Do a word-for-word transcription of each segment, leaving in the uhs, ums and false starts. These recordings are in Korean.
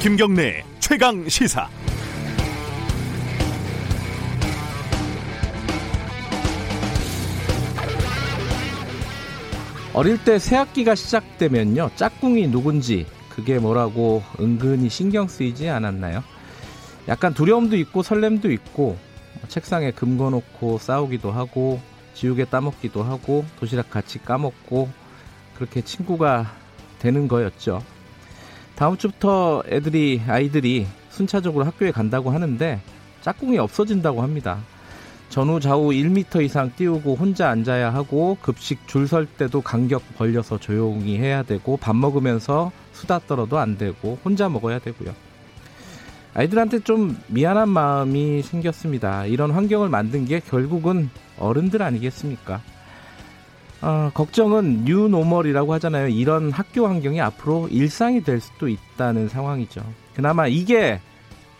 김경래 최강 시사. 어릴 때 새학기가 시작되면요, 짝꿍이 누군지 그게 뭐라고 은근히 신경 쓰이지 않았나요? 약간 두려움도 있고 설렘도 있고, 책상에 금거놓고 싸우기도 하고, 지우개 따먹기도 하고, 도시락 같이 까먹고, 그렇게 친구가 되는 거였죠. 다음 주부터 애들이 아이들이 순차적으로 학교에 간다고 하는데 짝꿍이 없어진다고 합니다. 전후 좌우 일 미터 이상 띄우고 혼자 앉아야 하고, 급식 줄 설 때도 간격 벌려서 조용히 해야 되고, 밥 먹으면서 수다 떨어도 안 되고, 혼자 먹어야 되고요. 아이들한테 좀 미안한 마음이 생겼습니다. 이런 환경을 만든 게 결국은 어른들 아니겠습니까? 어, 걱정은 뉴노멀이라고 하잖아요. 이런 학교 환경이 앞으로 일상이 될 수도 있다는 상황이죠. 그나마 이게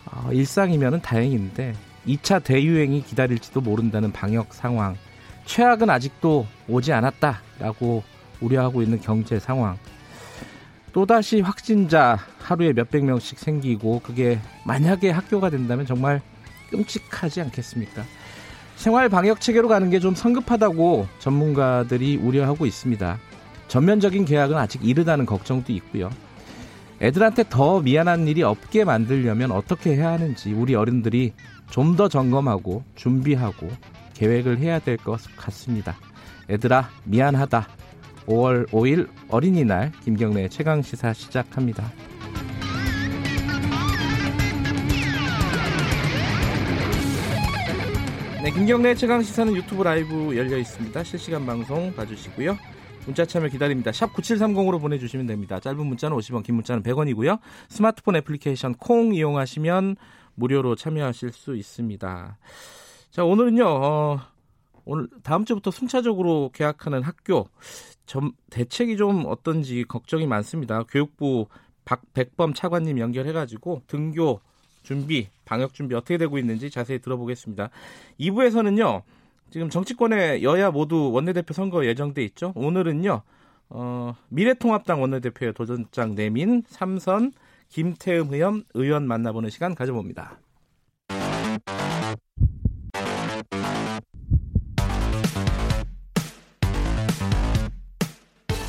어, 일상이면 다행인데 이 차 대유행이 기다릴지도 모른다는 방역 상황, 최악은 아직도 오지 않았다라고 우려하고 있는 경제 상황, 또다시 확진자 하루에 몇백 명씩 생기고, 그게 만약에 학교가 된다면 정말 끔찍하지 않겠습니까? 생활 방역 체계로 가는 게 좀 성급하다고 전문가들이 우려하고 있습니다. 전면적인 개학은 아직 이르다는 걱정도 있고요. 애들한테 더 미안한 일이 없게 만들려면 어떻게 해야 하는지 우리 어른들이 좀 더 점검하고 준비하고 계획을 해야 될 것 같습니다. 애들아, 미안하다. 오월 오일 어린이날 김경래 최강시사 시작합니다. 네, 김경래 최강시사는 유튜브 라이브 열려 있습니다. 실시간 방송 봐주시고요. 문자 참여 기다립니다. 샵 구칠삼공으로 보내주시면 됩니다. 짧은 문자는 오십 원, 긴 문자는 백 원이고요. 스마트폰 애플리케이션 콩 이용하시면 무료로 참여하실 수 있습니다. 자, 오늘은요, 어, 오늘 다음 주부터 순차적으로 개학하는 학교 점, 대책이 좀 어떤지 걱정이 많습니다. 교육부 박백범 차관님 연결해가지고 등교 준비, 방역 준비 어떻게 되고 있는지 자세히 들어보겠습니다. 이 부에서는요, 지금 정치권의 여야 모두 원내대표 선거 예정돼 있죠. 오늘은요, 어, 미래통합당 원내대표의 도전장 내민 삼선 김태흠 의원, 의원 만나보는 시간 가져봅니다.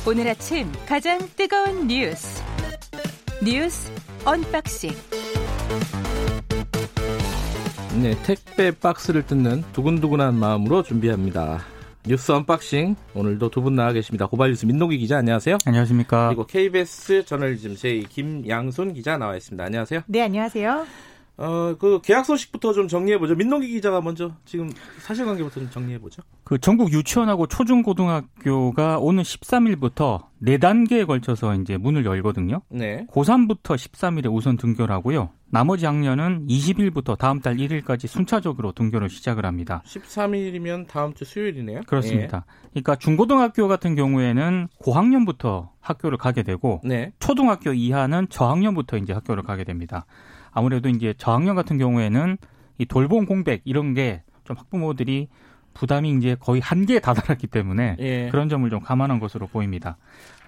오늘 아침 가장 뜨거운 뉴스, 뉴스 언박싱. 네, 택배 박스를 뜯는 두근두근한 마음으로 준비합니다. 뉴스 언박싱, 오늘도 두 분 나와 계십니다. 고발뉴스 민동기 기자, 안녕하세요. 안녕하십니까. 그리고 케이비에스 저널리즘 제이 김양순 기자 나와 있습니다. 안녕하세요. 네, 안녕하세요. 어, 그 계약 소식부터 좀 정리해보죠. 민동기 기자가 먼저 지금 사실관계부터 좀 정리해보죠. 그 전국 유치원하고 초중고등학교가 오는 십삼일부터 네 단계에 걸쳐서 이제 문을 열거든요. 네. 고삼부터 십삼일에 우선 등교를 하고요. 나머지 학년은 이십일부터 다음 달 일일까지 순차적으로 등교를 시작을 합니다. 십삼일이면 다음 주 수요일이네요. 그렇습니다. 예. 그러니까 중고등학교 같은 경우에는 고학년부터 학교를 가게 되고, 네, 초등학교 이하는 저학년부터 이제 학교를 가게 됩니다. 아무래도 이제 저학년 같은 경우에는 이 돌봄 공백 이런 게 좀 학부모들이 부담이 이제 거의 한계에 다다랐기 때문에, 예, 그런 점을 좀 감안한 것으로 보입니다.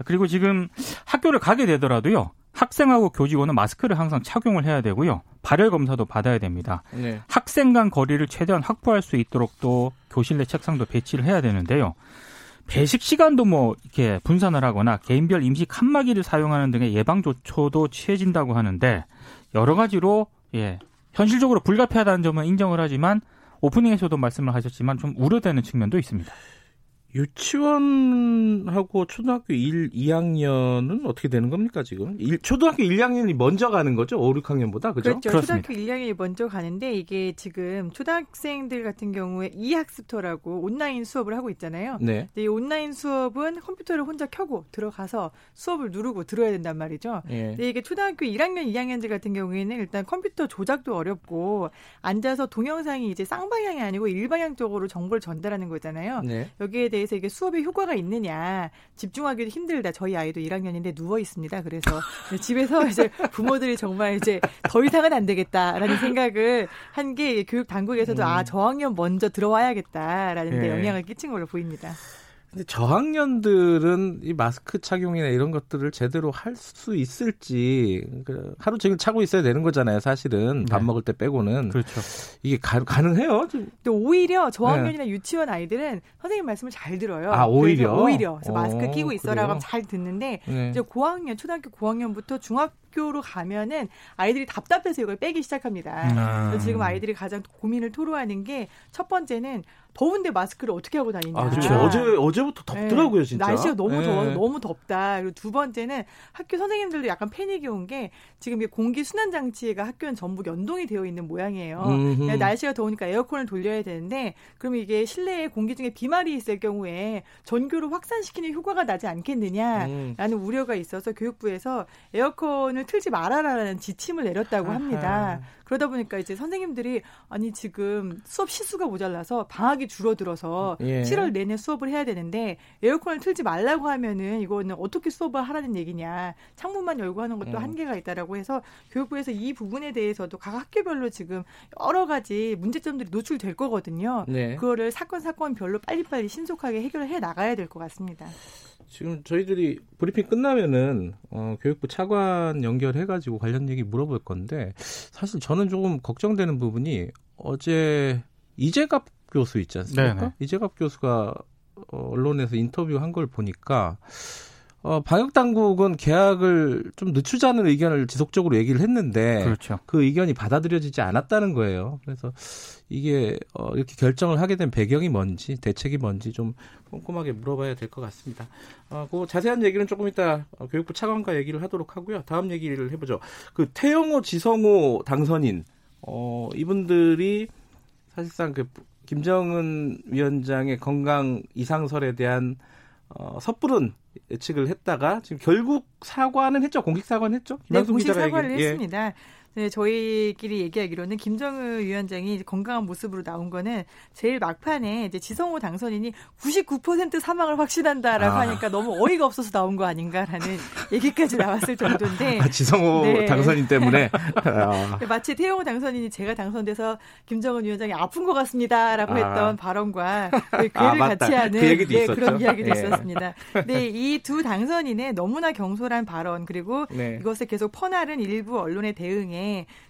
그리고 지금 학교를 가게 되더라도요, 학생하고 교직원은 마스크를 항상 착용을 해야 되고요. 발열 검사도 받아야 됩니다. 네. 학생 간 거리를 최대한 확보할 수 있도록 또 교실 내 책상도 배치를 해야 되는데요. 배식 시간도 뭐 이렇게 분산을 하거나 개인별 임시 칸막이를 사용하는 등의 예방 조처도 취해진다고 하는데, 여러 가지로, 예, 현실적으로 불가피하다는 점은 인정을 하지만 오프닝에서도 말씀을 하셨지만 좀 우려되는 측면도 있습니다. 유치원하고 초등학교 일, 이학년은 어떻게 되는 겁니까, 지금? 일, 초등학교 일, 이학년이 먼저 가는 거죠? 오, 육학년보다? 그렇죠? 그렇죠. 그렇습니다. 초등학교 일, 이학년이 먼저 가는데, 이게 지금 초등학생들 같은 경우에 이학습토라고 온라인 수업을 하고 있잖아요. 네. 근데 이 온라인 수업은 컴퓨터를 혼자 켜고 들어가서 수업을 누르고 들어야 된단 말이죠. 네. 근데 이게 초등학교 일 학년, 이 학년들 같은 경우에는 일단 컴퓨터 조작도 어렵고, 앉아서 동영상이 이제 쌍방향이 아니고 일방향적으로 정보를 전달하는 거잖아요. 네. 여기에 대해 그래서 이게 수업에 효과가 있느냐, 집중하기도 힘들다. 저희 아이도 일 학년인데 누워 있습니다. 그래서 집에서 이제 부모들이 정말 이제 더 이상은 안 되겠다라는 생각을 한 게 교육 당국에서도 음. 아, 저학년 먼저 들어와야겠다라는 데 영향을 끼친 걸로 보입니다. 근데 저학년들은 이 마스크 착용이나 이런 것들을 제대로 할 수 있을지, 그러니까 하루 종일 차고 있어야 되는 거잖아요, 사실은. 밥 네. 먹을 때 빼고는. 그렇죠. 이게 가, 가능해요? 좀. 근데 오히려 저학년이나 네. 유치원 아이들은 선생님 말씀을 잘 들어요. 아, 오히려? 오히려. 그래서 오, 마스크 끼고 있어라고 하면 잘 듣는데, 네. 이제 고학년, 초등학교 고학년부터 중학교 학교로 가면은 아이들이 답답해서 이걸 빼기 시작합니다. 음. 그래서 지금 아이들이 가장 고민을 토로하는 게 첫 번째는 더운데 마스크를 어떻게 하고 다니냐. 아, 그렇죠. 어제, 어제부터 덥더라고요, 네. 진짜. 날씨가 너무 네. 더워서 너무 덥다. 그리고 두 번째는 학교 선생님들도 약간 패닉이 온 게 지금 이게 공기 순환 장치가 학교는 전부 연동이 되어 있는 모양이에요. 음흠. 날씨가 더우니까 에어컨을 돌려야 되는데 그럼 이게 실내에 공기 중에 비말이 있을 경우에 전교로 확산시키는 효과가 나지 않겠느냐라는 음. 우려가 있어서 교육부에서 에어컨을 틀지 말아라라는 지침을 내렸다고 아하. 합니다. 그러다 보니까 이제 선생님들이 아니 지금 수업 시수가 모자라서 방학이 줄어들어서 예. 칠월 내내 수업을 해야 되는데 에어컨을 틀지 말라고 하면은 이거는 어떻게 수업을 하라는 얘기냐. 창문만 열고 하는 것도 음. 한계가 있다라고 해서 교육부에서 이 부분에 대해서도 각 학교별로 지금 여러 가지 문제점들이 노출될 거거든요. 네. 그거를 사건 사건별로 빨리빨리 신속하게 해결을 해 나가야 될 것 같습니다. 지금 저희들이 브리핑 끝나면은 어, 교육부 차관 연결해가지고 관련 얘기 물어볼 건데 사실 저는 조금 걱정되는 부분이 어제 이재갑 교수 있지 않습니까? 네네. 이재갑 교수가 언론에서 인터뷰한 걸 보니까 어, 방역당국은 계약을 좀 늦추자는 의견을 지속적으로 얘기를 했는데 그렇죠. 그 의견이 받아들여지지 않았다는 거예요. 그래서 이게 어, 이렇게 결정을 하게 된 배경이 뭔지 대책이 뭔지 좀 꼼꼼하게 물어봐야 될 것 같습니다. 어, 그 자세한 얘기는 조금 이따 교육부 차관과 얘기를 하도록 하고요. 다음 얘기를 해보죠. 그 태영호, 지성호 당선인 어, 이분들이 사실상 그 김정은 위원장의 건강 이상설에 대한 어, 섣부른 예측을 했다가 지금 결국 사과는 했죠. 공식 사과는 했죠. 네, 공식 사과를 얘기... 했습니다. 예. 네, 저희끼리 얘기하기로는 김정은 위원장이 건강한 모습으로 나온 거는 제일 막판에 이제 지성호 당선인이 구십구 퍼센트 사망을 확신한다라고 아. 하니까 너무 어이가 없어서 나온 거 아닌가라는 얘기까지 나왔을 정도인데. 아, 지성호 네. 당선인 때문에. 아. 마치 태영호 당선인이 제가 당선돼서 김정은 위원장이 아픈 것 같습니다라고 했던 아. 발언과 그 괴를 아, 같이 하는 그 얘기도 네, 그런 이야기도 예. 있었습니다. 네, 이 두 당선인의 너무나 경솔한 발언 그리고 네. 이것을 계속 퍼나른 일부 언론의 대응에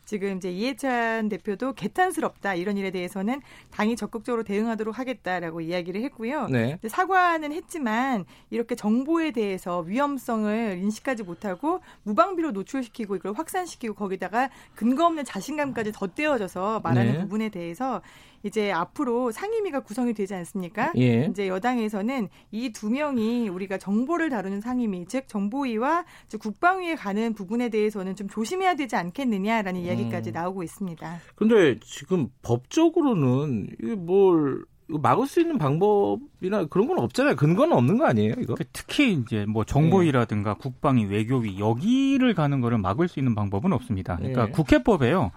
지금 이제 이해찬 대표도 개탄스럽다 이런 일에 대해서는 당이 적극적으로 대응하도록 하겠다라고 이야기를 했고요. 네. 사과는 했지만 이렇게 정보에 대해서 위험성을 인식하지 못하고 무방비로 노출시키고 이걸 확산시키고 거기다가 근거 없는 자신감까지 덧대어져서 말하는 네. 부분에 대해서 이제 앞으로 상임위가 구성이 되지 않습니까? 예. 이제 여당에서는 이 두 명이 우리가 정보를 다루는 상임위, 즉 정보위와 즉 국방위에 가는 부분에 대해서는 좀 조심해야 되지 않겠느냐라는 음. 이야기까지 나오고 있습니다. 그런데 지금 법적으로는 이게 뭘 막을 수 있는 방법이나 그런 건 없잖아요. 근거는 없는 거 아니에요, 이거? 특히 이제 뭐 정보위라든가 예. 국방위, 외교위 여기를 가는 거를 막을 수 있는 방법은 없습니다. 그러니까 예. 국회법에요.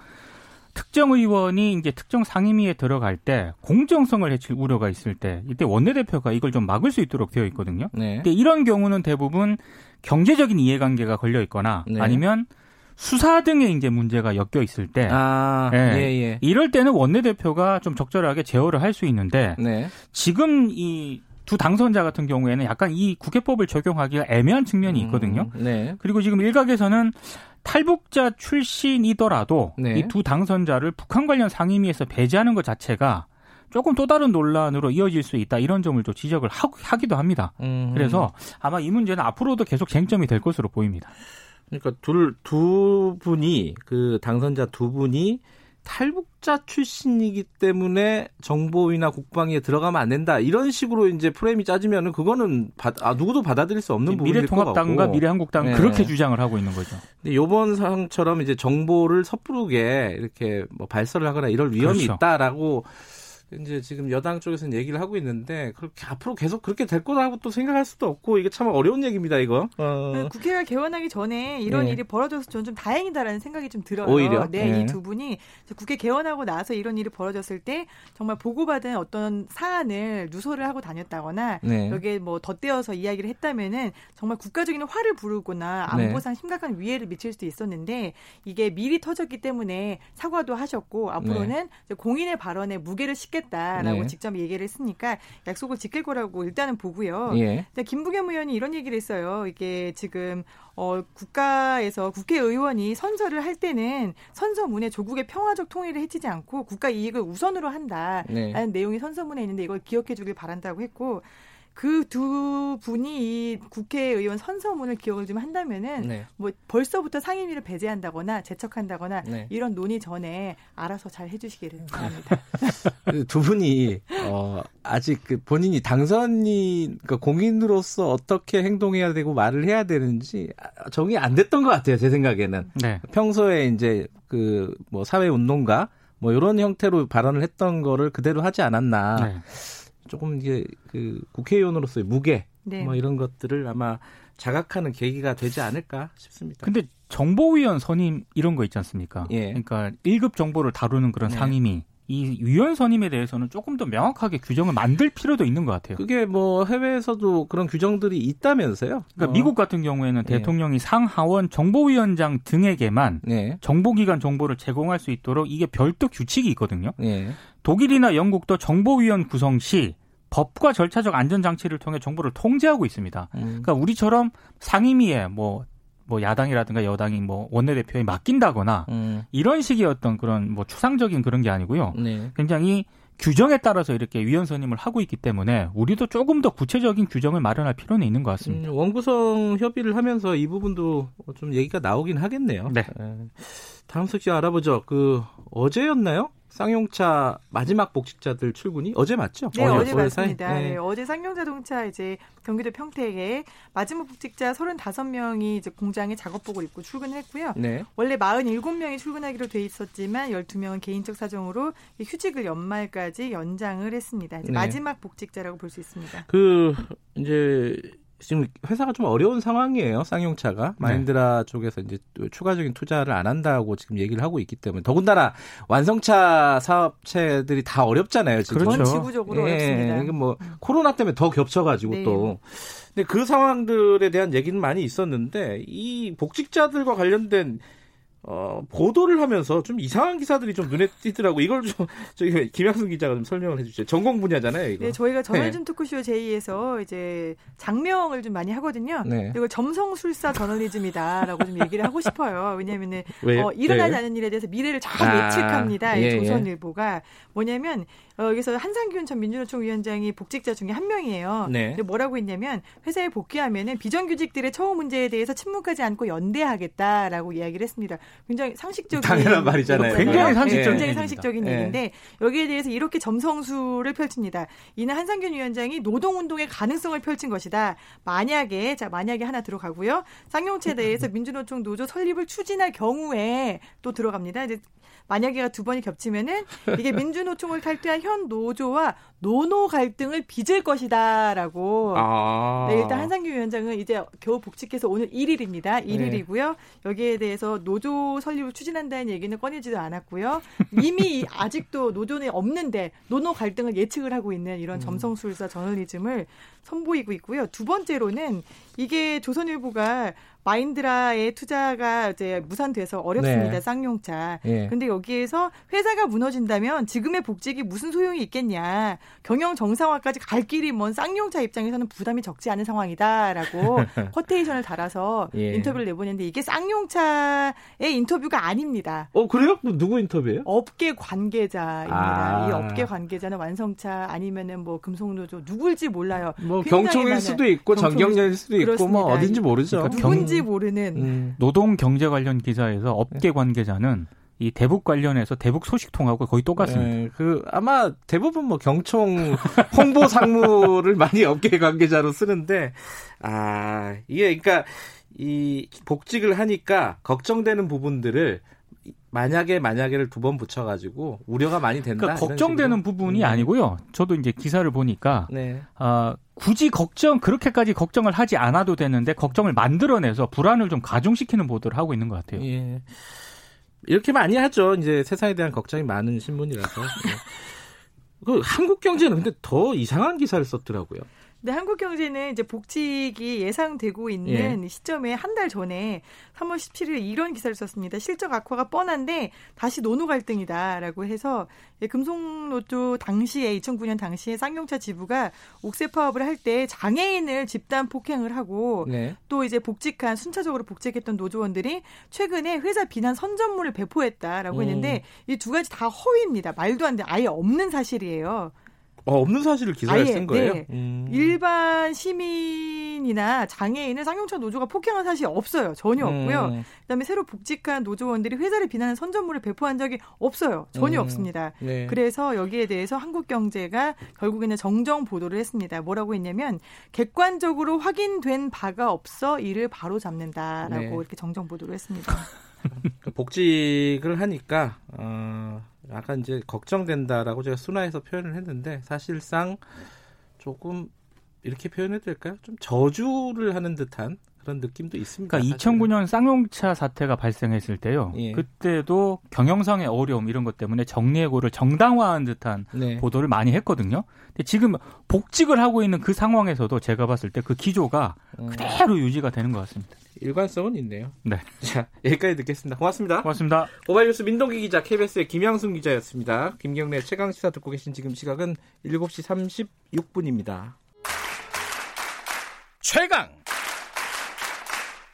특정 의원이 이제 특정 상임위에 들어갈 때 공정성을 해칠 우려가 있을 때 이때 원내대표가 이걸 좀 막을 수 있도록 되어 있거든요. 네. 근데 이런 경우는 대부분 경제적인 이해관계가 걸려 있거나 네. 아니면 수사 등의 이제 문제가 엮여 있을 때 아, 예, 예, 예. 이럴 때는 원내대표가 좀 적절하게 제어를 할 수 있는데 네. 지금 이 두 당선자 같은 경우에는 약간 이 국회법을 적용하기가 애매한 측면이 있거든요. 음, 네. 그리고 지금 일각에서는 탈북자 출신이더라도 네. 이 두 당선자를 북한 관련 상임위에서 배제하는 것 자체가 조금 또 다른 논란으로 이어질 수 있다 이런 점을 좀 지적을 하, 하기도 합니다. 음. 그래서 아마 이 문제는 앞으로도 계속 쟁점이 될 것으로 보입니다. 그러니까 둘, 두 분이 그 당선자 두 분이 탈북자 출신이기 때문에 정보위나 국방위에 들어가면 안 된다. 이런 식으로 이제 프레임이 짜지면은 그거는 받, 아, 누구도 받아들일 수 없는 부분일 것 같고. 미래통합당과 미래한국당은 네. 그렇게 주장을 하고 있는 거죠. 근데 이번 상황처럼 이제 정보를 섣부르게 이렇게 뭐 발설을 하거나 이럴 위험이 그렇죠. 있다라고 이제 지금 여당 쪽에서는 얘기를 하고 있는데 그렇게 앞으로 계속 그렇게 될 거라고 또 생각할 수도 없고 이게 참 어려운 얘기입니다 이거. 어. 국회가 개원하기 전에 이런 네. 일이 벌어져서 저는 좀 다행이다라는 생각이 좀 들어요. 오히려. 네, 네. 이 두 분이 국회 개원하고 나서 이런 일이 벌어졌을 때 정말 보고받은 어떤 사안을 누설을 하고 다녔다거나 네. 여기에 뭐 덧대어서 이야기를 했다면은 정말 국가적인 화를 부르거나 안보상 네. 심각한 위해를 미칠 수도 있었는데 이게 미리 터졌기 때문에 사과도 하셨고 앞으로는 네. 공인의 발언에 무게를 싣게 했겠다라고 예. 직접 얘기를 했으니까 약속을 지킬 거라고 일단은 보고요. 예. 김부겸 의원이 이런 얘기를 했어요. 이게 지금 어, 국가에서 국회의원이 선서를 할 때는 선서문에 조국의 평화적 통일을 해치지 않고 국가 이익을 우선으로 한다라는 네. 내용이 선서문에 있는데 이걸 기억해 주길 바란다고 했고 그 두 분이 이 국회의원 선서문을 기억을 좀 한다면은 네. 뭐 벌써부터 상임위를 배제한다거나 제척한다거나 네. 이런 논의 전에 알아서 잘 해주시기를 바랍니다. 두 분이 어, 아직 그 본인이 당선인 그러니까 공인으로서 어떻게 행동해야 되고 말을 해야 되는지 정이 안 됐던 것 같아요. 제 생각에는 네. 평소에 이제 그 뭐 사회 운동가 뭐 이런 형태로 발언을 했던 거를 그대로 하지 않았나. 네. 조금 이제 그 국회의원으로서의 무게 네. 뭐 이런 것들을 아마 자각하는 계기가 되지 않을까 싶습니다. 근데 정보위원 선임 이런 거 있지 않습니까? 예. 그러니까 일급 정보를 다루는 그런 네. 상임위. 이 위원 선임에 대해서는 조금 더 명확하게 규정을 만들 필요도 있는 것 같아요. 그게 뭐 해외에서도 그런 규정들이 있다면서요? 그러니까 어. 미국 같은 경우에는 대통령이 예. 상하원 정보위원장 등에게만 예. 정보기관 정보를 제공할 수 있도록 이게 별도 규칙이 있거든요. 예. 독일이나 영국도 정보위원 구성 시 법과 절차적 안전장치를 통해 정보를 통제하고 있습니다. 음. 그러니까 우리처럼 상임위에 뭐 뭐 야당이라든가 여당이 뭐 원내대표에 맡긴다거나 음. 이런 식의 어떤 그런 뭐 추상적인 그런 게 아니고요. 네. 굉장히 규정에 따라서 이렇게 위원 선임을 하고 있기 때문에 우리도 조금 더 구체적인 규정을 마련할 필요는 있는 것 같습니다. 음, 원구성 협의를 하면서 이 부분도 좀 얘기가 나오긴 하겠네요. 네. 다음 소식 알아보죠. 그 어제였나요? 쌍용차 마지막 복직자들 출근이 어제 맞죠? 네, 어제, 어제 맞습니다. 네. 네, 어제 쌍용자동차 이제 경기도 평택에 마지막 복직자 서른다섯 명이 이제 공장에 작업복을 입고 출근했고요. 네. 원래 마흔일곱 명이 출근하기로 돼 있었지만 열두 명은 개인적 사정으로 휴직을 연말까지 연장을 했습니다. 이제 네. 마지막 복직자라고 볼 수 있습니다. 그 이제 지금 회사가 좀 어려운 상황이에요. 쌍용차가 마힌드라 네. 쪽에서 이제 추가적인 투자를 안 한다고 지금 얘기를 하고 있기 때문에 더군다나 완성차 사업체들이 다 어렵잖아요. 지금 그렇죠. 전 지구적으로 예, 어렵습니다. 이게 뭐 코로나 때문에 더 겹쳐가지고 네. 또. 근데 그 상황들에 대한 얘기는 많이 있었는데 이 복직자들과 관련된 어, 보도를 하면서 좀 이상한 기사들이 좀 눈에 띄더라고. 이걸 좀, 저기, 김양순 기자가 좀 설명을 해주시죠. 전공 분야잖아요, 이거. 네, 저희가 저널즘 네. 토크쇼 제이에서 이제 장명을 좀 많이 하거든요. 네. 이거 점성술사 저널리즘이다라고 좀 얘기를 하고 싶어요. 왜냐면은, 어, 일어나지 네. 않은 일에 대해서 미래를 잘 아, 예측합니다. 예, 조선일보가. 뭐냐면, 어, 여기서 한상균 전 민주노총 위원장이 복직자 중에 한 명이에요. 네. 근데 뭐라고 했냐면 회사에 복귀하면은 비정규직들의 처우 문제에 대해서 침묵하지 않고 연대하겠다라고 이야기를 했습니다. 굉장히 상식적인 당연한 말이잖아요. 굉장히 상식적인, 네. 굉장히 상식적인 네. 얘기인데 여기에 대해서 이렇게 점성술을 펼칩니다. 이는 한상균 위원장이 노동운동의 가능성을 펼친 것이다. 만약에 자 만약에 하나 들어가고요. 쌍용차에 대해서 민주노총 노조 설립을 추진할 경우에 또 들어갑니다. 이제 만약에가 두 번이 겹치면은 이게 민주노총을 탈퇴한 현 노조와 노노 갈등을 빚을 것이다라고. 아~ 네, 일단 한상균 위원장은 이제 겨우 복직해서 오늘 일 일입니다. 일 일이고요. 네. 여기에 대해서 노조 설립을 추진한다는 얘기는 꺼내지도 않았고요. 이미 아직도 노조는 없는데 노노 갈등을 예측을 하고 있는 이런 점성술사 저널리즘을 선보이고 있고요. 두 번째로는 이게 조선일보가 마힌드라의 투자가 이제 무산돼서 어렵습니다. 네. 쌍용차. 그런데 예. 여기에서 회사가 무너진다면 지금의 복직이 무슨 소용이 있겠냐. 경영 정상화까지 갈 길이 먼 쌍용차 입장에서는 부담이 적지 않은 상황이다라고 쿼테이션을 달아서 예. 인터뷰를 내보냈는데 이게 쌍용차의 인터뷰가 아닙니다. 어 그래요? 누구 인터뷰예요? 업계 관계자입니다. 아. 이 업계 관계자는 완성차 아니면은 뭐 금속노조 누굴지 몰라요. 뭐 경총일 수도 있고 전경련일 수도 있고 그렇습니다. 뭐 어딘지 모르죠. 그러니까 누군지 모르는 음. 노동 경제 관련 기사에서 업계 관계자는 이 대북 관련해서 대북 소식통하고 거의 똑같습니다. 네, 그 아마 대부분 뭐 경총 홍보 상무를 많이 업계 관계자로 쓰는데 아 이게 그러니까 이 복직을 하니까 걱정되는 부분들을 만약에 만약에를 두 번 붙여가지고 우려가 많이 된다. 그러니까 걱정되는 식으로. 부분이 음. 아니고요. 저도 이제 기사를 보니까 네. 어, 굳이 걱정 그렇게까지 걱정을 하지 않아도 되는데 걱정을 만들어내서 불안을 좀 가중시키는 보도를 하고 있는 것 같아요. 예. 이렇게 많이 하죠. 이제 세상에 대한 걱정이 많은 신문이라서. 그 한국경제는 근데 더 이상한 기사를 썼더라고요. 근데 한국경제는 이제 복직이 예상되고 있는 예. 시점에 한 달 전에 삼월 십칠일 이런 기사를 썼습니다. 실적 악화가 뻔한데 다시 노노 갈등이다라고 해서 예, 금속노조 당시에 이천구 년 당시에 쌍용차 지부가 옥새 파업을 할 때 장애인을 집단 폭행을 하고 네. 또 이제 복직한 순차적으로 복직했던 노조원들이 최근에 회사 비난 선전문을 배포했다라고 음. 했는데 이 두 가지 다 허위입니다. 말도 안 돼. 아예 없는 사실이에요. 어, 없는 사실을 기사에 아예, 쓴 거예요? 네. 음. 일반 시민이나 장애인을 쌍용차 노조가 폭행한 사실이 없어요. 전혀 음. 없고요. 그다음에 새로 복직한 노조원들이 회사를 비난하는 선전물을 배포한 적이 없어요. 전혀 음. 없습니다. 네. 그래서 여기에 대해서 한국경제가 결국에는 정정 보도를 했습니다. 뭐라고 했냐면 객관적으로 확인된 바가 없어 이를 바로 잡는다라고 네. 이렇게 정정 보도를 했습니다. 복직을 하니까 어, 약간 이제 걱정된다라고 제가 순화해서 표현을 했는데 사실상 조금 이렇게 표현해도 될까요? 좀 저주를 하는 듯한 그런 느낌도 있습니다. 그러니까 사실은. 이천구 년 쌍용차 사태가 발생했을 때요. 예. 그때도 경영상의 어려움 이런 것 때문에 정리해고를 정당화한 듯한 네. 보도를 많이 했거든요. 근데 지금 복직을 하고 있는 그 상황에서도 제가 봤을 때 그 기조가 음. 그대로 유지가 되는 것 같습니다. 일관성은 있네요. 네. 자, 여기까지 듣겠습니다. 고맙습니다. 고맙습니다. 고발뉴스 민동기 기자, 케이비에스의 김양순 기자였습니다. 김경래 최강시사 듣고 계신 지금 시각은 일곱 시 삼십육 분입니다. 최강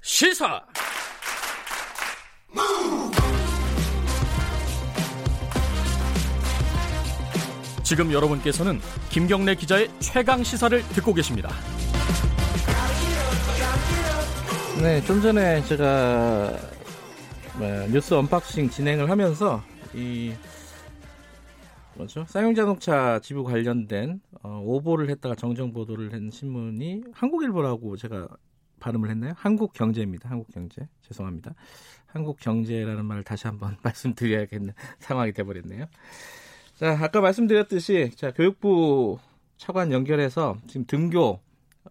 시사 지금 여러분께서는 김경래 기자의 최강 시사를 듣고 계십니다. 네, 좀 전에 제가 뉴스 언박싱 진행을 하면서 이 뭐죠? 쌍용자동차 지부 관련된 오보를 했다가 정정 보도를 한 신문이 한국일보라고 제가 발음을 했나요? 한국경제입니다. 한국경제. 죄송합니다. 한국경제라는 말을 다시 한번 말씀드려야겠는 상황이 돼버렸네요. 자, 아까 말씀드렸듯이 자, 교육부 차관 연결해서 지금 등교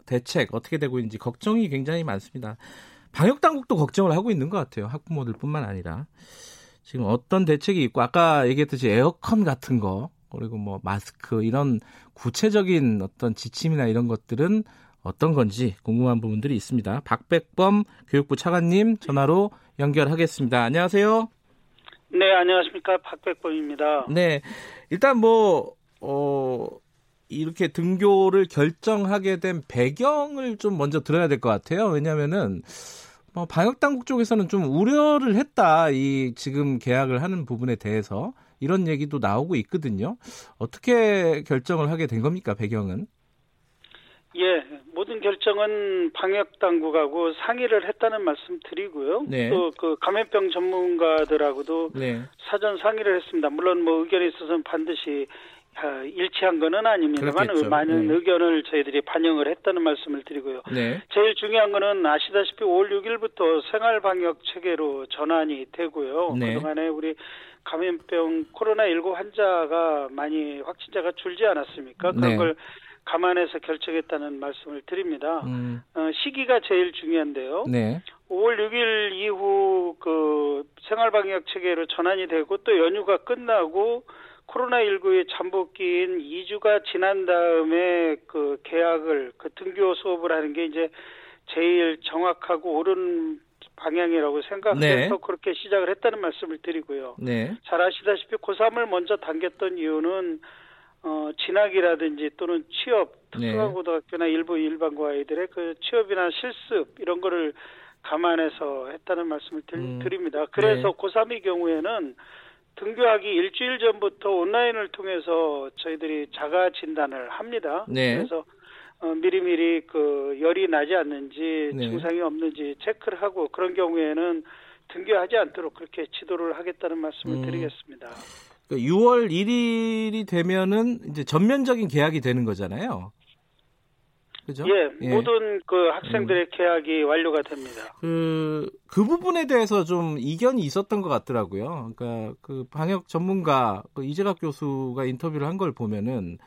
대책 어떻게 되고 있는지 걱정이 굉장히 많습니다. 방역당국도 걱정을 하고 있는 것 같아요. 학부모들뿐만 아니라. 지금 어떤 대책이 있고 아까 얘기했듯이 에어컨 같은 거 그리고 뭐 마스크 이런 구체적인 어떤 지침이나 이런 것들은 어떤 건지 궁금한 부분들이 있습니다. 박백범 교육부 차관님 전화로 연결하겠습니다. 안녕하세요. 네, 안녕하십니까. 박백범입니다. 네, 일단 뭐... 어... 이렇게 등교를 결정하게 된 배경을 좀 먼저 들어야 될 것 같아요. 왜냐하면은 뭐 방역당국 쪽에서는 좀 우려를 했다. 이 지금 계약을 하는 부분에 대해서 이런 얘기도 나오고 있거든요. 어떻게 결정을 하게 된 겁니까? 배경은? 예, 모든 결정은 방역당국하고 상의를 했다는 말씀 드리고요. 네. 또 그 감염병 전문가들하고도 네. 사전 상의를 했습니다. 물론 뭐 의견에 있어서는 반드시 일치한 거는 아닙니다만 그렇겠죠. 많은 네. 의견을 저희들이 반영을 했다는 말씀을 드리고요. 네. 제일 중요한 거는 아시다시피 오월 육일부터 생활방역체계로 전환이 되고요. 네. 그동안에 우리 감염병 코로나십구 환자가 많이 확진자가 줄지 않았습니까? 그런 네. 걸 감안해서 결정했다는 말씀을 드립니다. 음. 어, 시기가 제일 중요한데요. 네. 오월 육일 이후 그 생활방역체계로 전환이 되고 또 연휴가 끝나고 코로나십구의 잠복기인 이 주가 지난 다음에 그 계약을, 그 등교 수업을 하는 게 이제 제일 정확하고 옳은 방향이라고 생각해서 네. 그렇게 시작을 했다는 말씀을 드리고요. 네. 잘 아시다시피 고삼을 먼저 당겼던 이유는 어, 진학이라든지 또는 취업, 특수고등학교나 네. 일부 일반고 아이들의 그 취업이나 실습 이런 거를 감안해서 했다는 말씀을 드, 음. 드립니다. 그래서 네. 고삼의 경우에는 등교하기 일주일 전부터 온라인을 통해서 저희들이 자가 진단을 합니다. 네. 그래서 어, 미리미리 그 열이 나지 않는지 네. 증상이 없는지 체크를 하고 그런 경우에는 등교하지 않도록 그렇게 지도를 하겠다는 말씀을 음. 드리겠습니다. 유월 일일이 되면은 이제 전면적인 계약이 되는 거잖아요. 그죠? 예, 예, 모든 그 학생들의 음. 계약이 완료가 됩니다. 그, 그 부분에 대해서 좀 이견이 있었던 것 같더라고요. 그러니까 그 방역 전문가 그 이재갑 교수가 인터뷰를 한 걸 보면은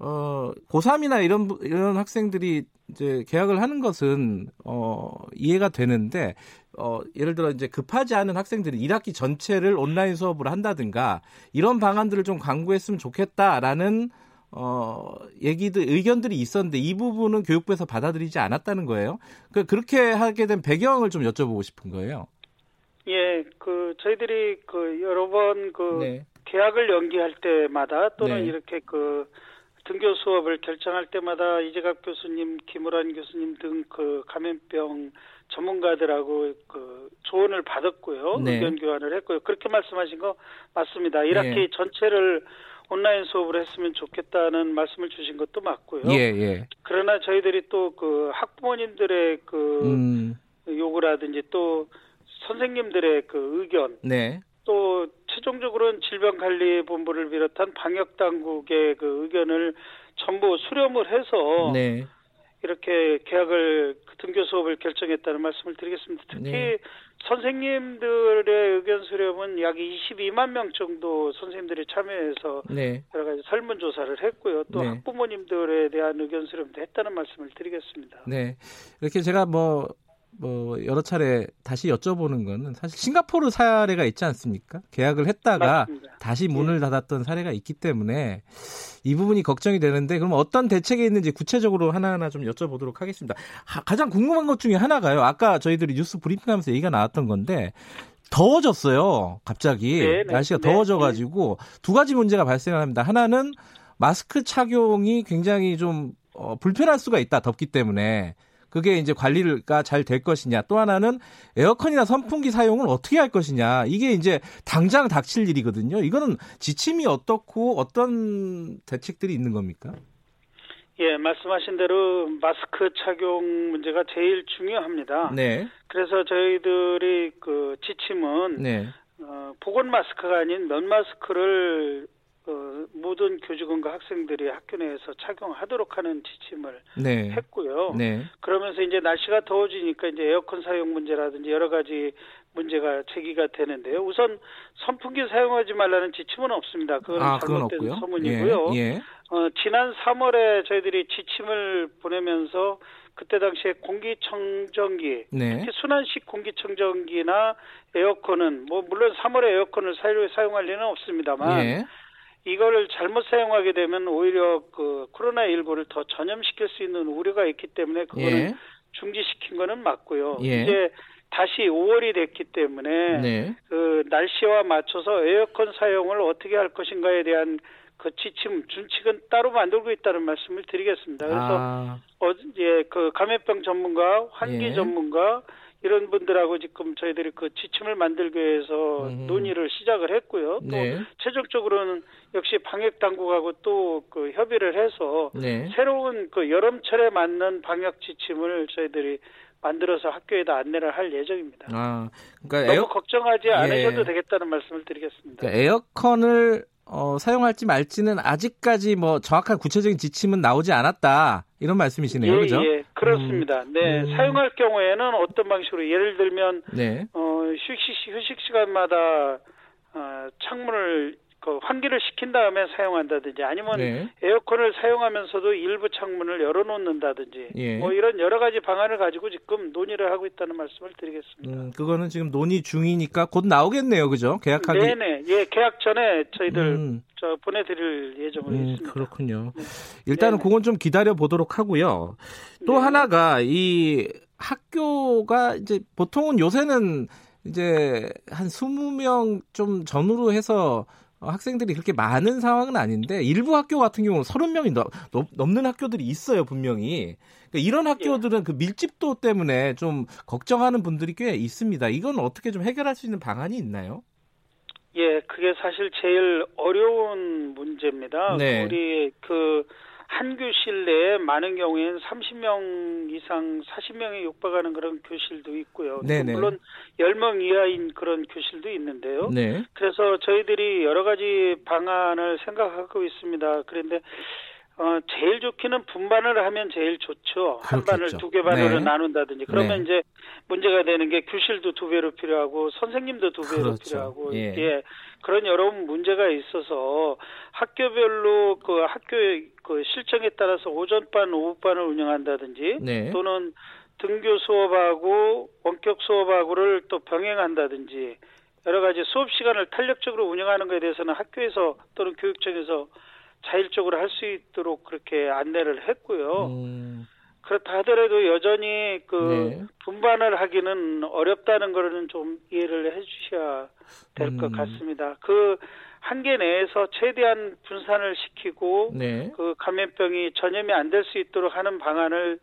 어, 고삼이나 이런 이런 학생들이 이제 계약을 하는 것은 어, 이해가 되는데 어, 예를 들어 이제 급하지 않은 학생들이 일 학기 전체를 온라인 수업을 한다든가 이런 방안들을 좀 강구했으면 좋겠다라는 어, 얘기들, 의견들이 있었는데 이 부분은 교육부에서 받아들이지 않았다는 거예요. 그, 그렇게 하게 된 배경을 좀 여쭤보고 싶은 거예요. 예, 그, 저희들이 그, 여러 번 그, 네. 계약을 연기할 때마다 또는 네. 이렇게 그, 등교 수업을 결정할 때마다 이재갑 교수님, 김우란 교수님 등 그 감염병 전문가들하고 그 조언을 받았고요. 네. 의견 교환을 했고요. 그렇게 말씀하신 거 맞습니다. 일 학기 네. 전체를 온라인 수업을 했으면 좋겠다는 말씀을 주신 것도 맞고요. 예, 예. 그러나 저희들이 또 그 학부모님들의 그 음. 요구라든지 또 선생님들의 그 의견 네. 또 최종적으로는 질병관리본부를 비롯한 방역당국의 그 의견을 전부 수렴을 해서 네. 이렇게 계약을 등교 수업을 결정했다는 말씀을 드리겠습니다. 특히 네. 선생님들의 의견 수렴은 약 이십이만 명 정도 선생님들이 참여해서 네. 여러 가지 설문조사를 했고요. 또 네. 학부모님들에 대한 의견 수렴도 했다는 말씀을 드리겠습니다. 네, 이렇게 제가 뭐... 뭐 여러 차례 다시 여쭤보는 거는 사실 싱가포르 사례가 있지 않습니까? 계약을 했다가 맞습니다. 다시 문을 네. 닫았던 사례가 있기 때문에 이 부분이 걱정이 되는데 그럼 어떤 대책이 있는지 구체적으로 하나하나 좀 여쭤보도록 하겠습니다. 하, 가장 궁금한 것 중에 하나가요. 아까 저희들이 뉴스 브리핑하면서 얘기가 나왔던 건데 더워졌어요. 갑자기 네, 네, 날씨가 네, 더워져가지고 네. 두 가지 문제가 발생합니다. 하나는 마스크 착용이 굉장히 좀 어, 불편할 수가 있다. 덥기 때문에. 그게 이제 관리가 잘 될 것이냐. 또 하나는 에어컨이나 선풍기 사용을 어떻게 할 것이냐. 이게 이제 당장 닥칠 일이거든요. 이거는 지침이 어떻고 어떤 대책들이 있는 겁니까? 예, 말씀하신 대로 마스크 착용 문제가 제일 중요합니다. 네. 그래서 저희들이 그 지침은 네. 어, 보건 마스크가 아닌 면 마스크를 어, 모든 교직원과 학생들이 학교 내에서 착용하도록 하는 지침을 네. 했고요. 네. 그러면서 이제 날씨가 더워지니까 이제 에어컨 사용 문제라든지 여러 가지 문제가 제기가 되는데요. 우선 선풍기 사용하지 말라는 지침은 없습니다. 그건 아, 잘못된 그건 소문이고요. 예, 예. 어, 지난 삼월에 저희들이 지침을 보내면서 그때 당시에 공기청정기, 네. 특히 순환식 공기청정기나 에어컨은 뭐 물론 삼월에 에어컨을 사용할 리는 없습니다만. 예. 이거를 잘못 사용하게 되면 오히려 그 코로나십구를 더 전염시킬 수 있는 우려가 있기 때문에 그거는 예. 중지시킨 거는 맞고요. 예. 이제 다시 오월이 됐기 때문에 네. 그 날씨와 맞춰서 에어컨 사용을 어떻게 할 것인가에 대한 그 지침, 준칙은 따로 만들고 있다는 말씀을 드리겠습니다. 그래서 아. 어제 그 감염병 전문가, 환기 예. 전문가 이런 분들하고 지금 저희들이 그 지침을 만들기 위해서 음. 논의를 시작을 했고요. 또 네. 최종적으로는 역시 방역 당국하고 또 그 협의를 해서 네. 새로운 그 여름철에 맞는 방역 지침을 저희들이 만들어서 학교에다 안내를 할 예정입니다. 아, 그러니까 에어... 너무 걱정하지 않으셔도 예. 되겠다는 말씀을 드리겠습니다. 그러니까 에어컨을 어, 사용할지 말지는 아직까지 뭐 정확한 구체적인 지침은 나오지 않았다. 이런 말씀이시네요. 예, 그죠? 예, 그렇습니다. 음. 네, 음. 사용할 경우에는 어떤 방식으로 예를 들면 네. 어, 휴식, 휴식 시간마다 어, 창문을 그 환기를 시킨 다음에 사용한다든지 아니면 네. 에어컨을 사용하면서도 일부 창문을 열어놓는다든지 예. 뭐 이런 여러 가지 방안을 가지고 지금 논의를 하고 있다는 말씀을 드리겠습니다. 음, 그거는 지금 논의 중이니까 곧 나오겠네요, 그죠? 계약하기. 네네, 예, 계약 전에 저희들 음. 저 보내드릴 예정으로 음, 있습니다. 그렇군요. 네. 일단은 네네. 그건 좀 기다려 보도록 하고요. 또 네. 하나가 이 학교가 이제 보통은 요새는 이제 한 스무 명 좀 전후로 해서 학생들이 그렇게 많은 상황은 아닌데 일부 학교 같은 경우는 서른 명이 넘, 넘는 학교들이 있어요, 분명히. 그러니까 이런 학교들은 그 밀집도 때문에 좀 걱정하는 분들이 꽤 있습니다. 이건 어떻게 좀 해결할 수 있는 방안이 있나요? 예, 그게 사실 제일 어려운 문제입니다. 네. 우리 그 한 교실 내에 많은 경우에는 삼십 명 이상, 사십 명에 육박하는 그런 교실도 있고요. 네네. 물론 십 명 이하인 그런 교실도 있는데요. 네. 그래서 저희들이 여러 가지 방안을 생각하고 있습니다. 그런데 어, 제일 좋기는 분반을 하면 제일 좋죠. 그렇겠죠. 한 반을 두 개 반으로 네. 나눈다든지. 그러면 네. 이제 문제가 되는 게 교실도 두 배로 필요하고 선생님도 두 배로 그렇죠. 필요하고 예. 예. 그런 여러 문제가 있어서 학교별로 그 학교의 그 실정에 따라서 오전반, 오후반을 운영한다든지 네. 또는 등교 수업하고 원격 수업하고를 또 병행한다든지 여러 가지 수업 시간을 탄력적으로 운영하는 것에 대해서는 학교에서 또는 교육청에서 자율적으로 할 수 있도록 그렇게 안내를 했고요. 음. 그렇다 하더라도 여전히 그 네. 분반을 하기는 어렵다는 거는 좀 이해를 해 주셔야 될 것 음. 같습니다. 그 한계 내에서 최대한 분산을 시키고 네. 그 감염병이 전염이 안 될 수 있도록 하는 방안을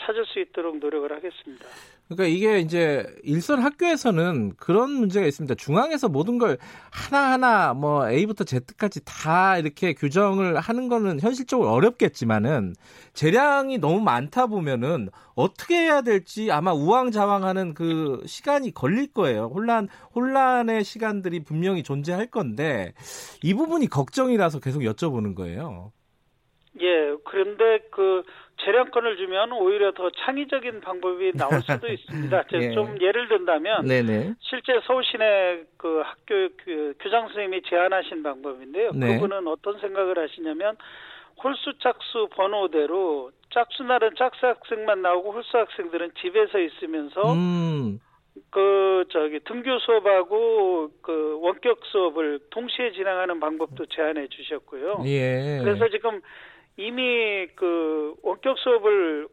찾을 수 있도록 노력을 하겠습니다. 그러니까 이게 이제 일선 학교에서는 그런 문제가 있습니다. 중앙에서 모든 걸 하나하나 뭐 A부터 Z까지 다 이렇게 규정을 하는 거는 현실적으로 어렵겠지만은 재량이 너무 많다 보면은 어떻게 해야 될지 아마 우왕좌왕하는 그 시간이 걸릴 거예요. 혼란, 혼란의 시간들이 분명히 존재할 건데 이 부분이 걱정이라서 계속 여쭤보는 거예요. 예, 그런데 그 재량권을 주면 오히려 더 창의적인 방법이 나올 수도 있습니다. 예. 좀 예를 든다면 네네. 실제 서울 시내 그 학교 그 교장 선생님이 제안하신 방법인데요. 네. 그분은 어떤 생각을 하시냐면 홀수 짝수 번호대로 짝수 날은 짝수 학생만 나오고 홀수 학생들은 집에서 있으면서 음. 그 저기 등교 수업하고 그 원격 수업을 동시에 진행하는 방법도 제안해 주셨고요. 예. 그래서 지금 이미 그 원격 수업을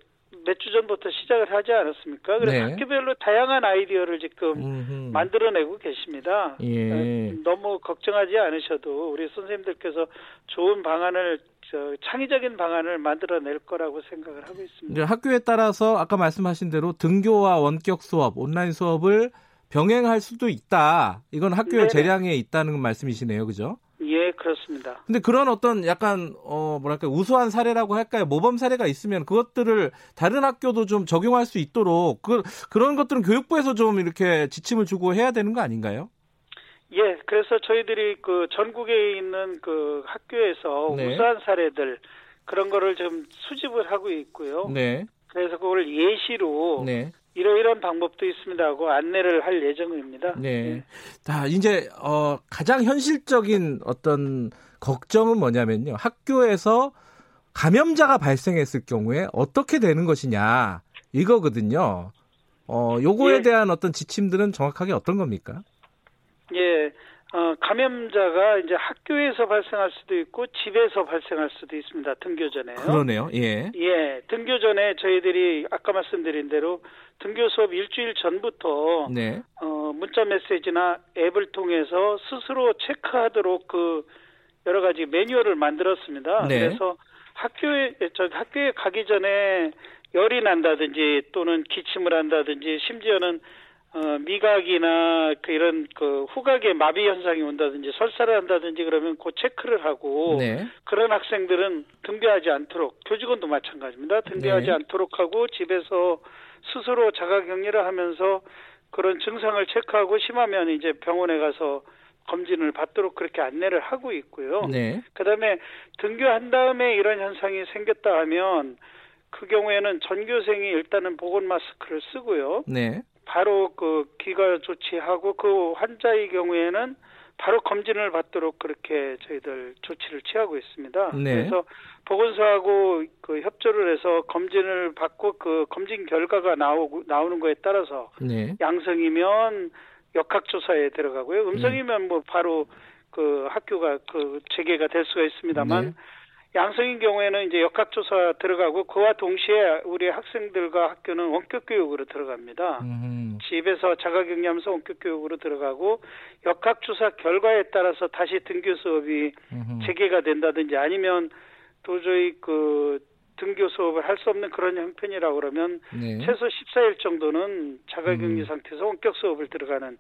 몇 주 전부터 시작을 하지 않았습니까? 그래서 네. 학교별로 다양한 아이디어를 지금 음흠. 만들어내고 계십니다. 예. 너무 걱정하지 않으셔도 우리 선생님들께서 좋은 방안을 저 창의적인 방안을 만들어낼 거라고 생각을 하고 있습니다. 학교에 따라서 아까 말씀하신 대로 등교와 원격 수업, 온라인 수업을 병행할 수도 있다. 이건 학교의 네. 재량에 있다는 말씀이시네요, 그죠? 예, 그렇습니다. 근데 그런 어떤 약간, 어, 뭐랄까, 우수한 사례라고 할까요? 모범 사례가 있으면 그것들을 다른 학교도 좀 적용할 수 있도록, 그, 그런 것들은 교육부에서 좀 이렇게 지침을 주고 해야 되는 거 아닌가요? 예, 그래서 저희들이 그 전국에 있는 그 학교에서 네. 우수한 사례들, 그런 거를 좀 수집을 하고 있고요. 네. 그래서 그걸 예시로. 네. 이러이런 방법도 있습니다 하고 안내를 할 예정입니다. 네. 자, 이제 어, 가장 현실적인 어떤 걱정은 뭐냐면요. 학교에서 감염자가 발생했을 경우에 어떻게 되는 것이냐 이거거든요. 어, 요거에 예. 대한 어떤 지침들은 정확하게 어떤 겁니까? 예. 어, 감염자가 이제 학교에서 발생할 수도 있고 집에서 발생할 수도 있습니다. 등교 전에요. 그러네요. 예. 예. 등교 전에 저희들이 아까 말씀드린 대로 등교 수업 일주일 전부터 네. 어, 문자 메시지나 앱을 통해서 스스로 체크하도록 그 여러 가지 매뉴얼을 만들었습니다. 네. 그래서 학교에 저 학교에 가기 전에 열이 난다든지 또는 기침을 한다든지 심지어는 어, 미각이나 그 이런 그 후각에 마비 현상이 온다든지 설사를 한다든지 그러면 그 체크를 하고 네. 그런 학생들은 등교하지 않도록 교직원도 마찬가지입니다. 등교하지 네. 않도록 하고 집에서 스스로 자가격리를 하면서 그런 증상을 체크하고 심하면 이제 병원에 가서 검진을 받도록 그렇게 안내를 하고 있고요. 네. 그다음에 등교한 다음에 이런 현상이 생겼다 하면 그 경우에는 전교생이 일단은 보건 마스크를 쓰고요. 네. 바로 그 기가 조치하고 그 환자의 경우에는 바로 검진을 받도록 그렇게 저희들 조치를 취하고 있습니다. 네. 그래서 보건소하고 그 협조를 해서 검진을 받고 그 검진 결과가 나오고 나오는 거에 따라서 네. 양성이면 역학조사에 들어가고요. 음성이면 뭐 바로 그 학교가 그 재개가 될 수가 있습니다만. 네. 양성인 경우에는 이제 역학조사 들어가고 그와 동시에 우리 학생들과 학교는 원격교육으로 들어갑니다. 음. 집에서 자가격리하면서 원격교육으로 들어가고 역학조사 결과에 따라서 다시 등교 수업이 음. 재개가 된다든지 아니면 도저히 그 등교 수업을 할 수 없는 그런 형편이라고 그러면 네. 최소 십사 일 정도는 자가격리 음. 상태에서 원격 수업을 들어가는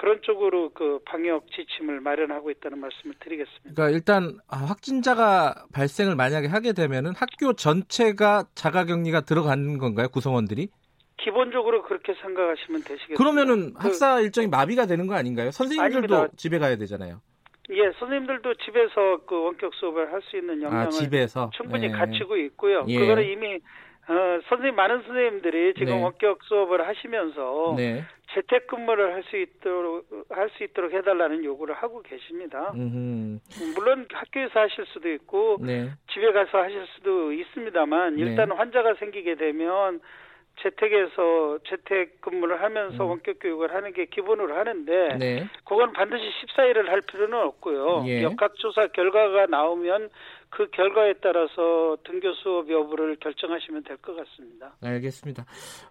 그런 쪽으로 그 방역 지침을 마련하고 있다는 말씀을 드리겠습니다. 그러니까 일단 확진자가 발생을 만약에 하게 되면은 학교 전체가 자가격리가 들어가는 건가요, 구성원들이? 기본적으로 그렇게 생각하시면 되시겠습니다. 그러면은 학사 일정이 마비가 되는 거 아닌가요? 선생님들도 아닙니다. 집에 가야 되잖아요. 예, 선생님들도 집에서 그 원격 수업을 할 수 있는 역량을 아, 집에서? 충분히 네. 갖추고 있고요. 예. 그거는 이미 어, 선생님, 많은 선생님들이 지금 네. 원격 수업을 하시면서 네. 재택근무를 할 수 있도록 할 수 있도록 해달라는 요구를 하고 계십니다. 음흠. 물론 학교에서 하실 수도 있고 네. 집에 가서 하실 수도 있습니다만 일단 네. 환자가 생기게 되면 재택에서 재택근무를 하면서 음. 원격 교육을 하는 게 기본으로 하는데 네. 그건 반드시 십사 일을 할 필요는 없고요. 예. 역학조사 결과가 나오면 그 결과에 따라서 등교 수업 여부를 결정하시면 될 것 같습니다. 알겠습니다.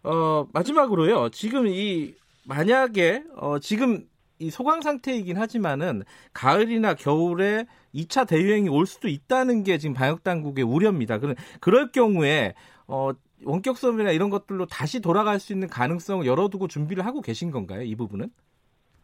어, 마지막으로요. 지금 이 만약에 어, 지금 이 소강 상태이긴 하지만은 가을이나 겨울에 이 차 대유행이 올 수도 있다는 게 지금 방역 당국의 우려입니다. 그런 그럴 경우에 어, 원격 수업이나 이런 것들로 다시 돌아갈 수 있는 가능성을 열어두고 준비를 하고 계신 건가요? 이 부분은?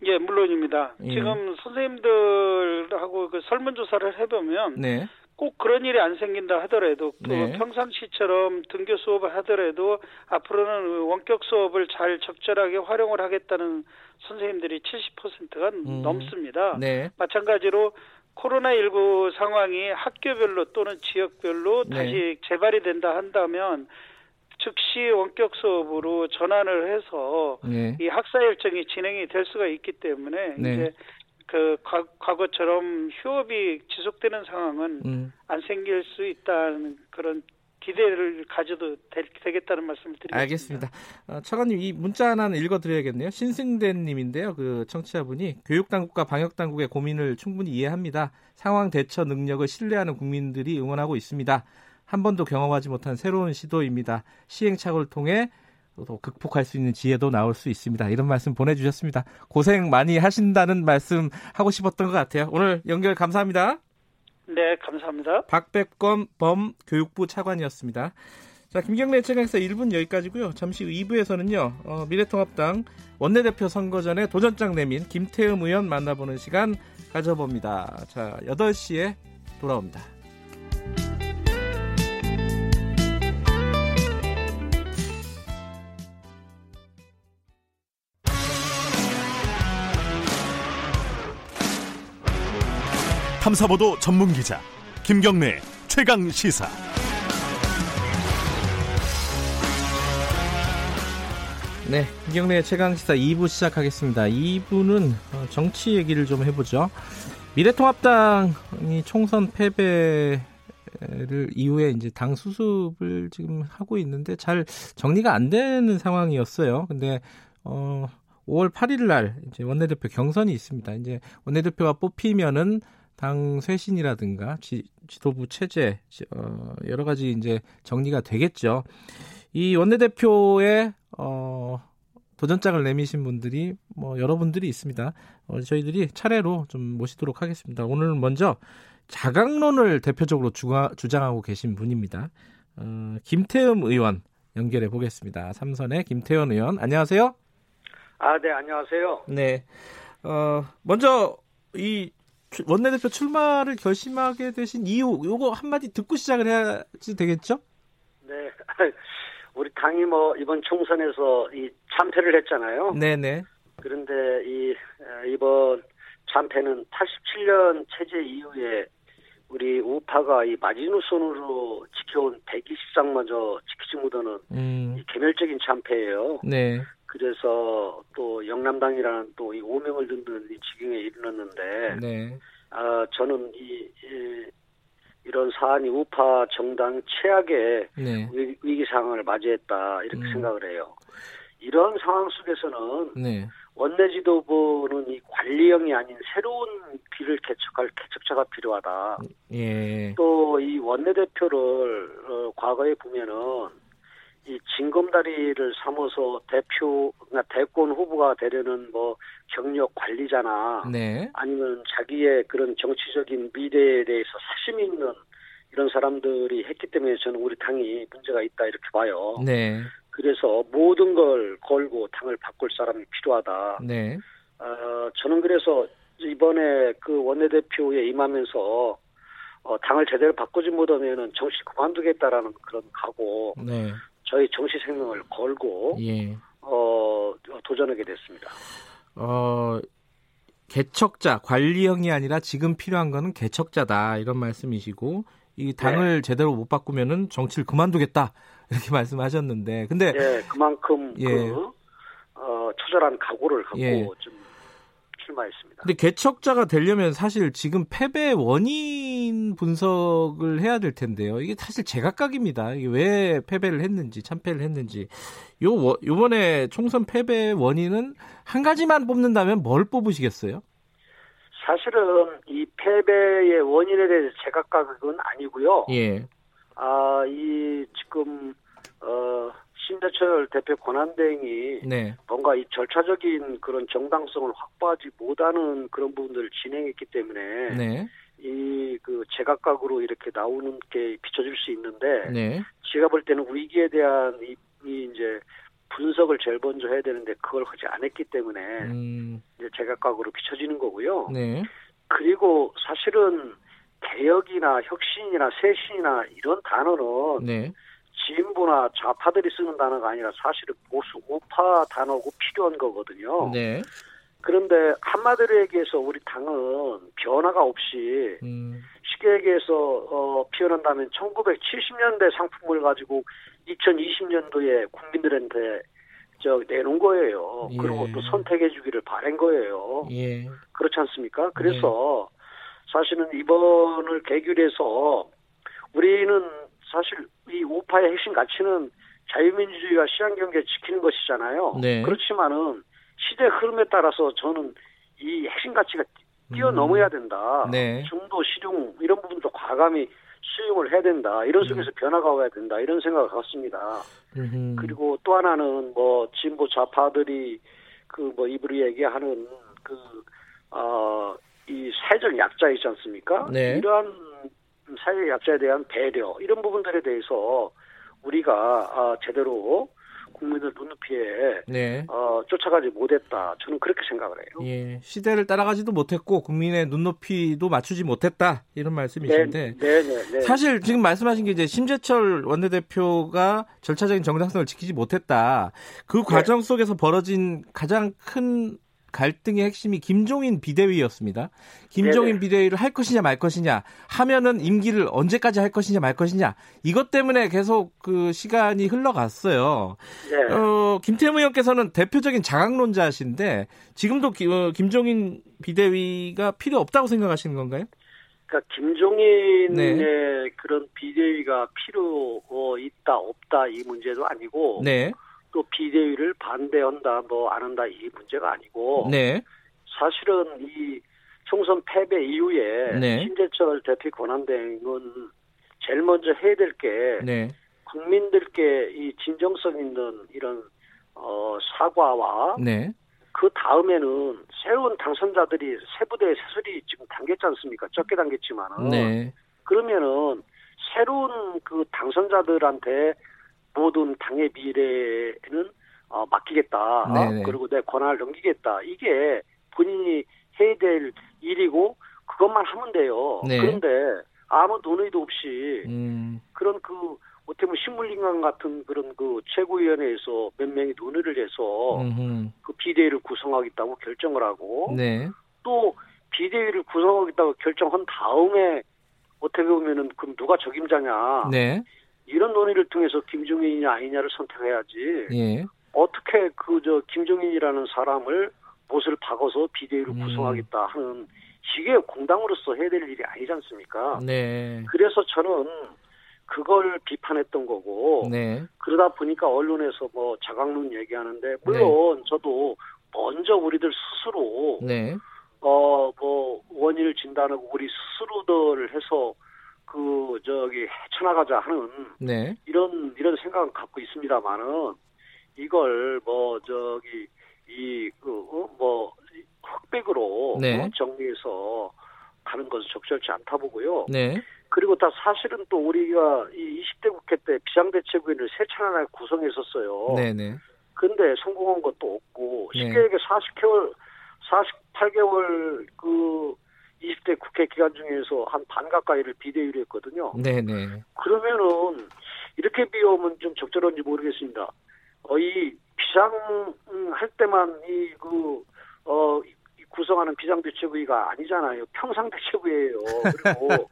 예, 물론입니다. 예. 지금 선생님들하고 그 설문조사를 해보면 네. 꼭 그런 일이 안 생긴다 하더라도 네. 평상시처럼 등교 수업을 하더라도 앞으로는 원격 수업을 잘 적절하게 활용을 하겠다는 선생님들이 칠십 퍼센트가 음. 넘습니다. 네. 마찬가지로 코로나십구 상황이 학교별로 또는 지역별로 네. 다시 재발이 된다 한다면 즉시 원격 수업으로 전환을 해서 네. 이 학사 일정이 진행이 될 수가 있기 때문에 네. 이제 그 과거처럼 휴업이 지속되는 상황은 음. 안 생길 수 있다는 그런 기대를 가져도 되, 되겠다는 말씀을 드리겠습니다. 알겠습니다. 어, 차관님 이 문자 하나는 읽어드려야겠네요. 신승대님인데요. 그 청취자분이 교육당국과 방역당국의 고민을 충분히 이해합니다. 상황 대처 능력을 신뢰하는 국민들이 응원하고 있습니다. 한 번도 경험하지 못한 새로운 시도입니다. 시행착오를 통해 또 극복할 수 있는 지혜도 나올 수 있습니다. 이런 말씀 보내주셨습니다. 고생 많이 하신다는 말씀 하고 싶었던 것 같아요. 오늘 연결 감사합니다. 네, 감사합니다. 박백범 범 교육부 차관이었습니다. 자, 김경래 채널에서 일 분 여기까지고요. 잠시 후 이 부에서는요. 어, 미래통합당 원내대표 선거 전에 도전장 내민 김태흠 의원 만나보는 시간 가져봅니다. 자, 여덟 시에 돌아옵니다. 탐사보도 전문기자 김경래 최강시사. 네, 김경래 최강시사 이 부 시작하겠습니다. 이 부는 정치 얘기를 좀 해보죠. 미래통합당이 총선 패배를 이후에 이제 당 수습을 지금 하고 있는데 잘 정리가 안 되는 상황이었어요. 근데 어, 오월 팔일 날 이제 원내대표 경선이 있습니다. 이제 원내대표가 뽑히면은 당 쇄신이라든가 지, 지도부 체제 어, 여러 가지 이제 정리가 되겠죠. 이 원내대표의 어, 도전장을 내미신 분들이 뭐 여러분들이 있습니다. 어, 저희들이 차례로 좀 모시도록 하겠습니다. 오늘 먼저 자강론을 대표적으로 주가, 주장하고 계신 분입니다. 어, 김태흠 의원 연결해 보겠습니다. 삼선의 김태흠 의원, 안녕하세요. 아, 네, 안녕하세요. 네, 어, 먼저 이 원내대표 출마를 결심하게 되신 이유, 요거 한마디 듣고 시작을 해야지 되겠죠? 네. 우리 당이 뭐, 이번 총선에서 이 참패를 했잖아요. 네네. 그런데 이, 이번 참패는 팔십칠 년 체제 이후에 우리 우파가 이 마지노선으로 지켜온 백이십 상마저 지키지 못하는 음. 이 개멸적인 참패예요. 네. 그래서 또 영남당이라는 또 이 오명을 듣는 이 지경에 이르렀는데, 네. 아 저는 이, 이 이런 사안이 우파 정당 최악의 네. 위, 위기 상황을 맞이했다 이렇게 음. 생각을 해요. 이런 상황 속에서는 네. 원내지도부는 이 관리형이 아닌 새로운 길을 개척할 개척자가 필요하다. 예. 또 이 원내대표를 어, 과거에 보면은. 이 징검다리를 삼아서 대표, 그러니까 대권 후보가 되려는 뭐 경력 관리자나 네. 아니면 자기의 그런 정치적인 미래에 대해서 사심이 있는 이런 사람들이 했기 때문에 저는 우리 당이 문제가 있다 이렇게 봐요. 네. 그래서 모든 걸 걸고 당을 바꿀 사람이 필요하다. 네. 어, 저는 그래서 이번에 그 원내대표에 임하면서 어, 당을 제대로 바꾸지 못하면은 정치 그만두겠다라는 그런 각오. 네. 저희 정치 생명을 걸고 예. 어, 도전하게 됐습니다. 어, 개척자, 관리형이 아니라 지금 필요한 거는 개척자다 이런 말씀이시고 이 당을 네. 제대로 못 바꾸면은 정치를 그만두겠다 이렇게 말씀하셨는데 근데 예, 그만큼 예. 그, 어, 처절한 각오를 갖고 예. 좀 출마했습니다. 근데 개척자가 되려면 사실 지금 패배의 원인 분석을 해야 될 텐데요. 이게 사실 제각각입니다. 이게 왜 패배를 했는지, 참패를 했는지. 요 요번에 총선 패배의 원인은 한 가지만 뽑는다면 뭘 뽑으시겠어요? 사실은 이 패배의 원인에 대해서 제각각은 아니고요. 예. 아, 이 지금 어, 심재철 대표 권한대행이 네. 뭔가 이 절차적인 그런 정당성을 확보하지 못하는 그런 부분들을 진행했기 때문에 네. 이 그 제각각으로 이렇게 나오는 게 비춰질 수 있는데 네. 제가 볼 때는 위기에 대한 이, 이 이제 분석을 제일 먼저 해야 되는데 그걸 하지 않았기 때문에 음. 이제 제각각으로 비춰지는 거고요. 네. 그리고 사실은 개혁이나 혁신이나 쇄신이나 이런 단어는 네. 진보나 좌파들이 쓰는 단어가 아니라 사실은 보수 우파 단어고 필요한 거거든요. 네. 그런데 한마디로 얘기해서 우리 당은 변화가 없이 음. 쉽게 얘기해서 어, 표현한다면 천구백칠십 년대 상품을 가지고 이천이십 년도에 국민들한테 저 내놓은 거예요. 예. 그리고 또 선택해 주기를 바란 거예요. 예. 그렇지 않습니까? 그래서 예. 사실은 이번을 계기로 해서 우리는 사실 이 우파의 핵심 가치는 자유민주주의와 시장경제 지키는 것이잖아요. 네. 그렇지만은 시대 흐름에 따라서 저는 이 핵심 가치가 뛰어넘어야 된다. 음. 네. 중도 실용 이런 부분도 과감히 수용을 해야 된다. 이런 속에서 음. 변화가 와야 된다. 이런 생각을 갖습니다. 음흠. 그리고 또 하나는 뭐 진보 좌파들이 그 뭐 입으로 얘기하는 그 어 이 사회적 약자 있지 않습니까? 네. 이러한 사회적 약자에 대한 배려 이런 부분들에 대해서 우리가 아 제대로 국민들 눈높이에 네. 어, 쫓아가지 못했다. 저는 그렇게 생각을 해요. 예, 시대를 따라가지도 못했고 국민의 눈높이도 맞추지 못했다. 이런 말씀이신데 네, 네, 네, 네. 사실 지금 말씀하신 게 이제 심재철 원내대표가 절차적인 정당성을 지키지 못했다. 그 과정 네. 속에서 벌어진 가장 큰 갈등의 핵심이 김종인 비대위였습니다. 김종인 네네. 비대위를 할 것이냐 말 것이냐 하면은 임기를 언제까지 할 것이냐 말 것이냐 이것 때문에 계속 그 시간이 흘러갔어요. 네. 어, 김태우 의원께서는 대표적인 장악론자신데 지금도 기, 어, 김종인 비대위가 필요 없다고 생각하시는 건가요? 그러니까 김종인의 네. 그런 비대위가 필요 있다 없다 이 문제도 아니고 네. 또 비대위를 반대한다, 뭐 안 한다 이 문제가 아니고 네. 사실은 이 총선 패배 이후에 네. 심재철 대표 권한대행은 제일 먼저 해야 될 게 네. 국민들께 이 진정성 있는 이런 어, 사과와 네. 그 다음에는 새로운 당선자들이 새 부대에 새술이 지금 당겼지 않습니까? 적게 당겼지만은 네. 그러면은 새로운 그 당선자들한테 모든 당의 미래는 어, 맡기겠다. 네네. 그리고 내 권한을 넘기겠다. 이게 본인이 해야 될 일이고 그것만 하면 돼요. 네. 그런데 아무 논의도 없이 음. 그런 그 어떻게 보면 식물인간 같은 그런 그 최고위원회에서 몇 명이 논의를 해서 음흠. 그 비대위를 구성하겠다고 결정을 하고 네. 또 비대위를 구성하겠다고 결정한 다음에 어떻게 보면은 그럼 누가 적임자냐. 네. 이런 논의를 통해서 김종인이냐 아니냐를 선택해야지. 예. 어떻게 그 저 김종인이라는 사람을 못을 박아서 비대위를 음. 구성하겠다 하는 이게 공당으로서 해야 될 일이 아니지 않습니까? 네. 그래서 저는 그걸 비판했던 거고. 네. 그러다 보니까 언론에서 뭐 자강론 얘기하는데 물론 네. 저도 먼저 우리들 스스로 네. 어 뭐 원인을 진단하고 우리 스스로들 해서. 그 저기 헤쳐나가자 하는 네. 이런 이런 생각은 갖고 있습니다만은 이걸 뭐 저기 이 그 뭐 흑백으로 네. 정리해서 가는 것은 적절치 않다 보고요. 네. 그리고 다 사실은 또 우리가 이 이십 대 국회 때 비상대책위원회를 세 차례나 구성했었어요. 네네. 근데 성공한 것도 없고 쉽게 얘기해 사십 개월 사십팔 개월 그 이십 대 국회 기간 중에서 한 반 가까이를 비대위로 했거든요. 네네. 그러면은 이렇게 비오면 좀 적절한지 모르겠습니다. 어, 이 비상할 때만 이 그 어 구성하는 비상대책위가 아니잖아요. 평상대책위예요. 그리고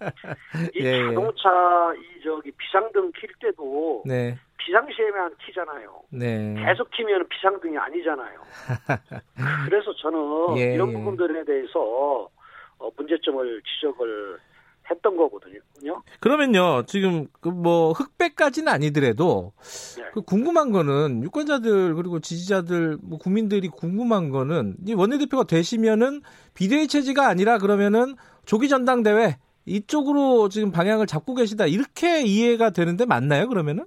이 예, 자동차 이 저기 비상등 킬 때도 네. 비상시에만 키잖아요. 네. 계속 키면 비상등이 아니잖아요. 그래서 저는 예, 이런 예. 부분들에 대해서 문제점을 지적을 했던 거거든요. 그러면요, 지금 그 뭐 흑백까지는 아니더라도 네. 그 궁금한 거는 유권자들 그리고 지지자들 뭐 국민들이 궁금한 거는 이 원내대표가 되시면은 비대위 체제가 아니라 그러면은 조기 전당대회 이쪽으로 지금 방향을 잡고 계시다 이렇게 이해가 되는데 맞나요 그러면은?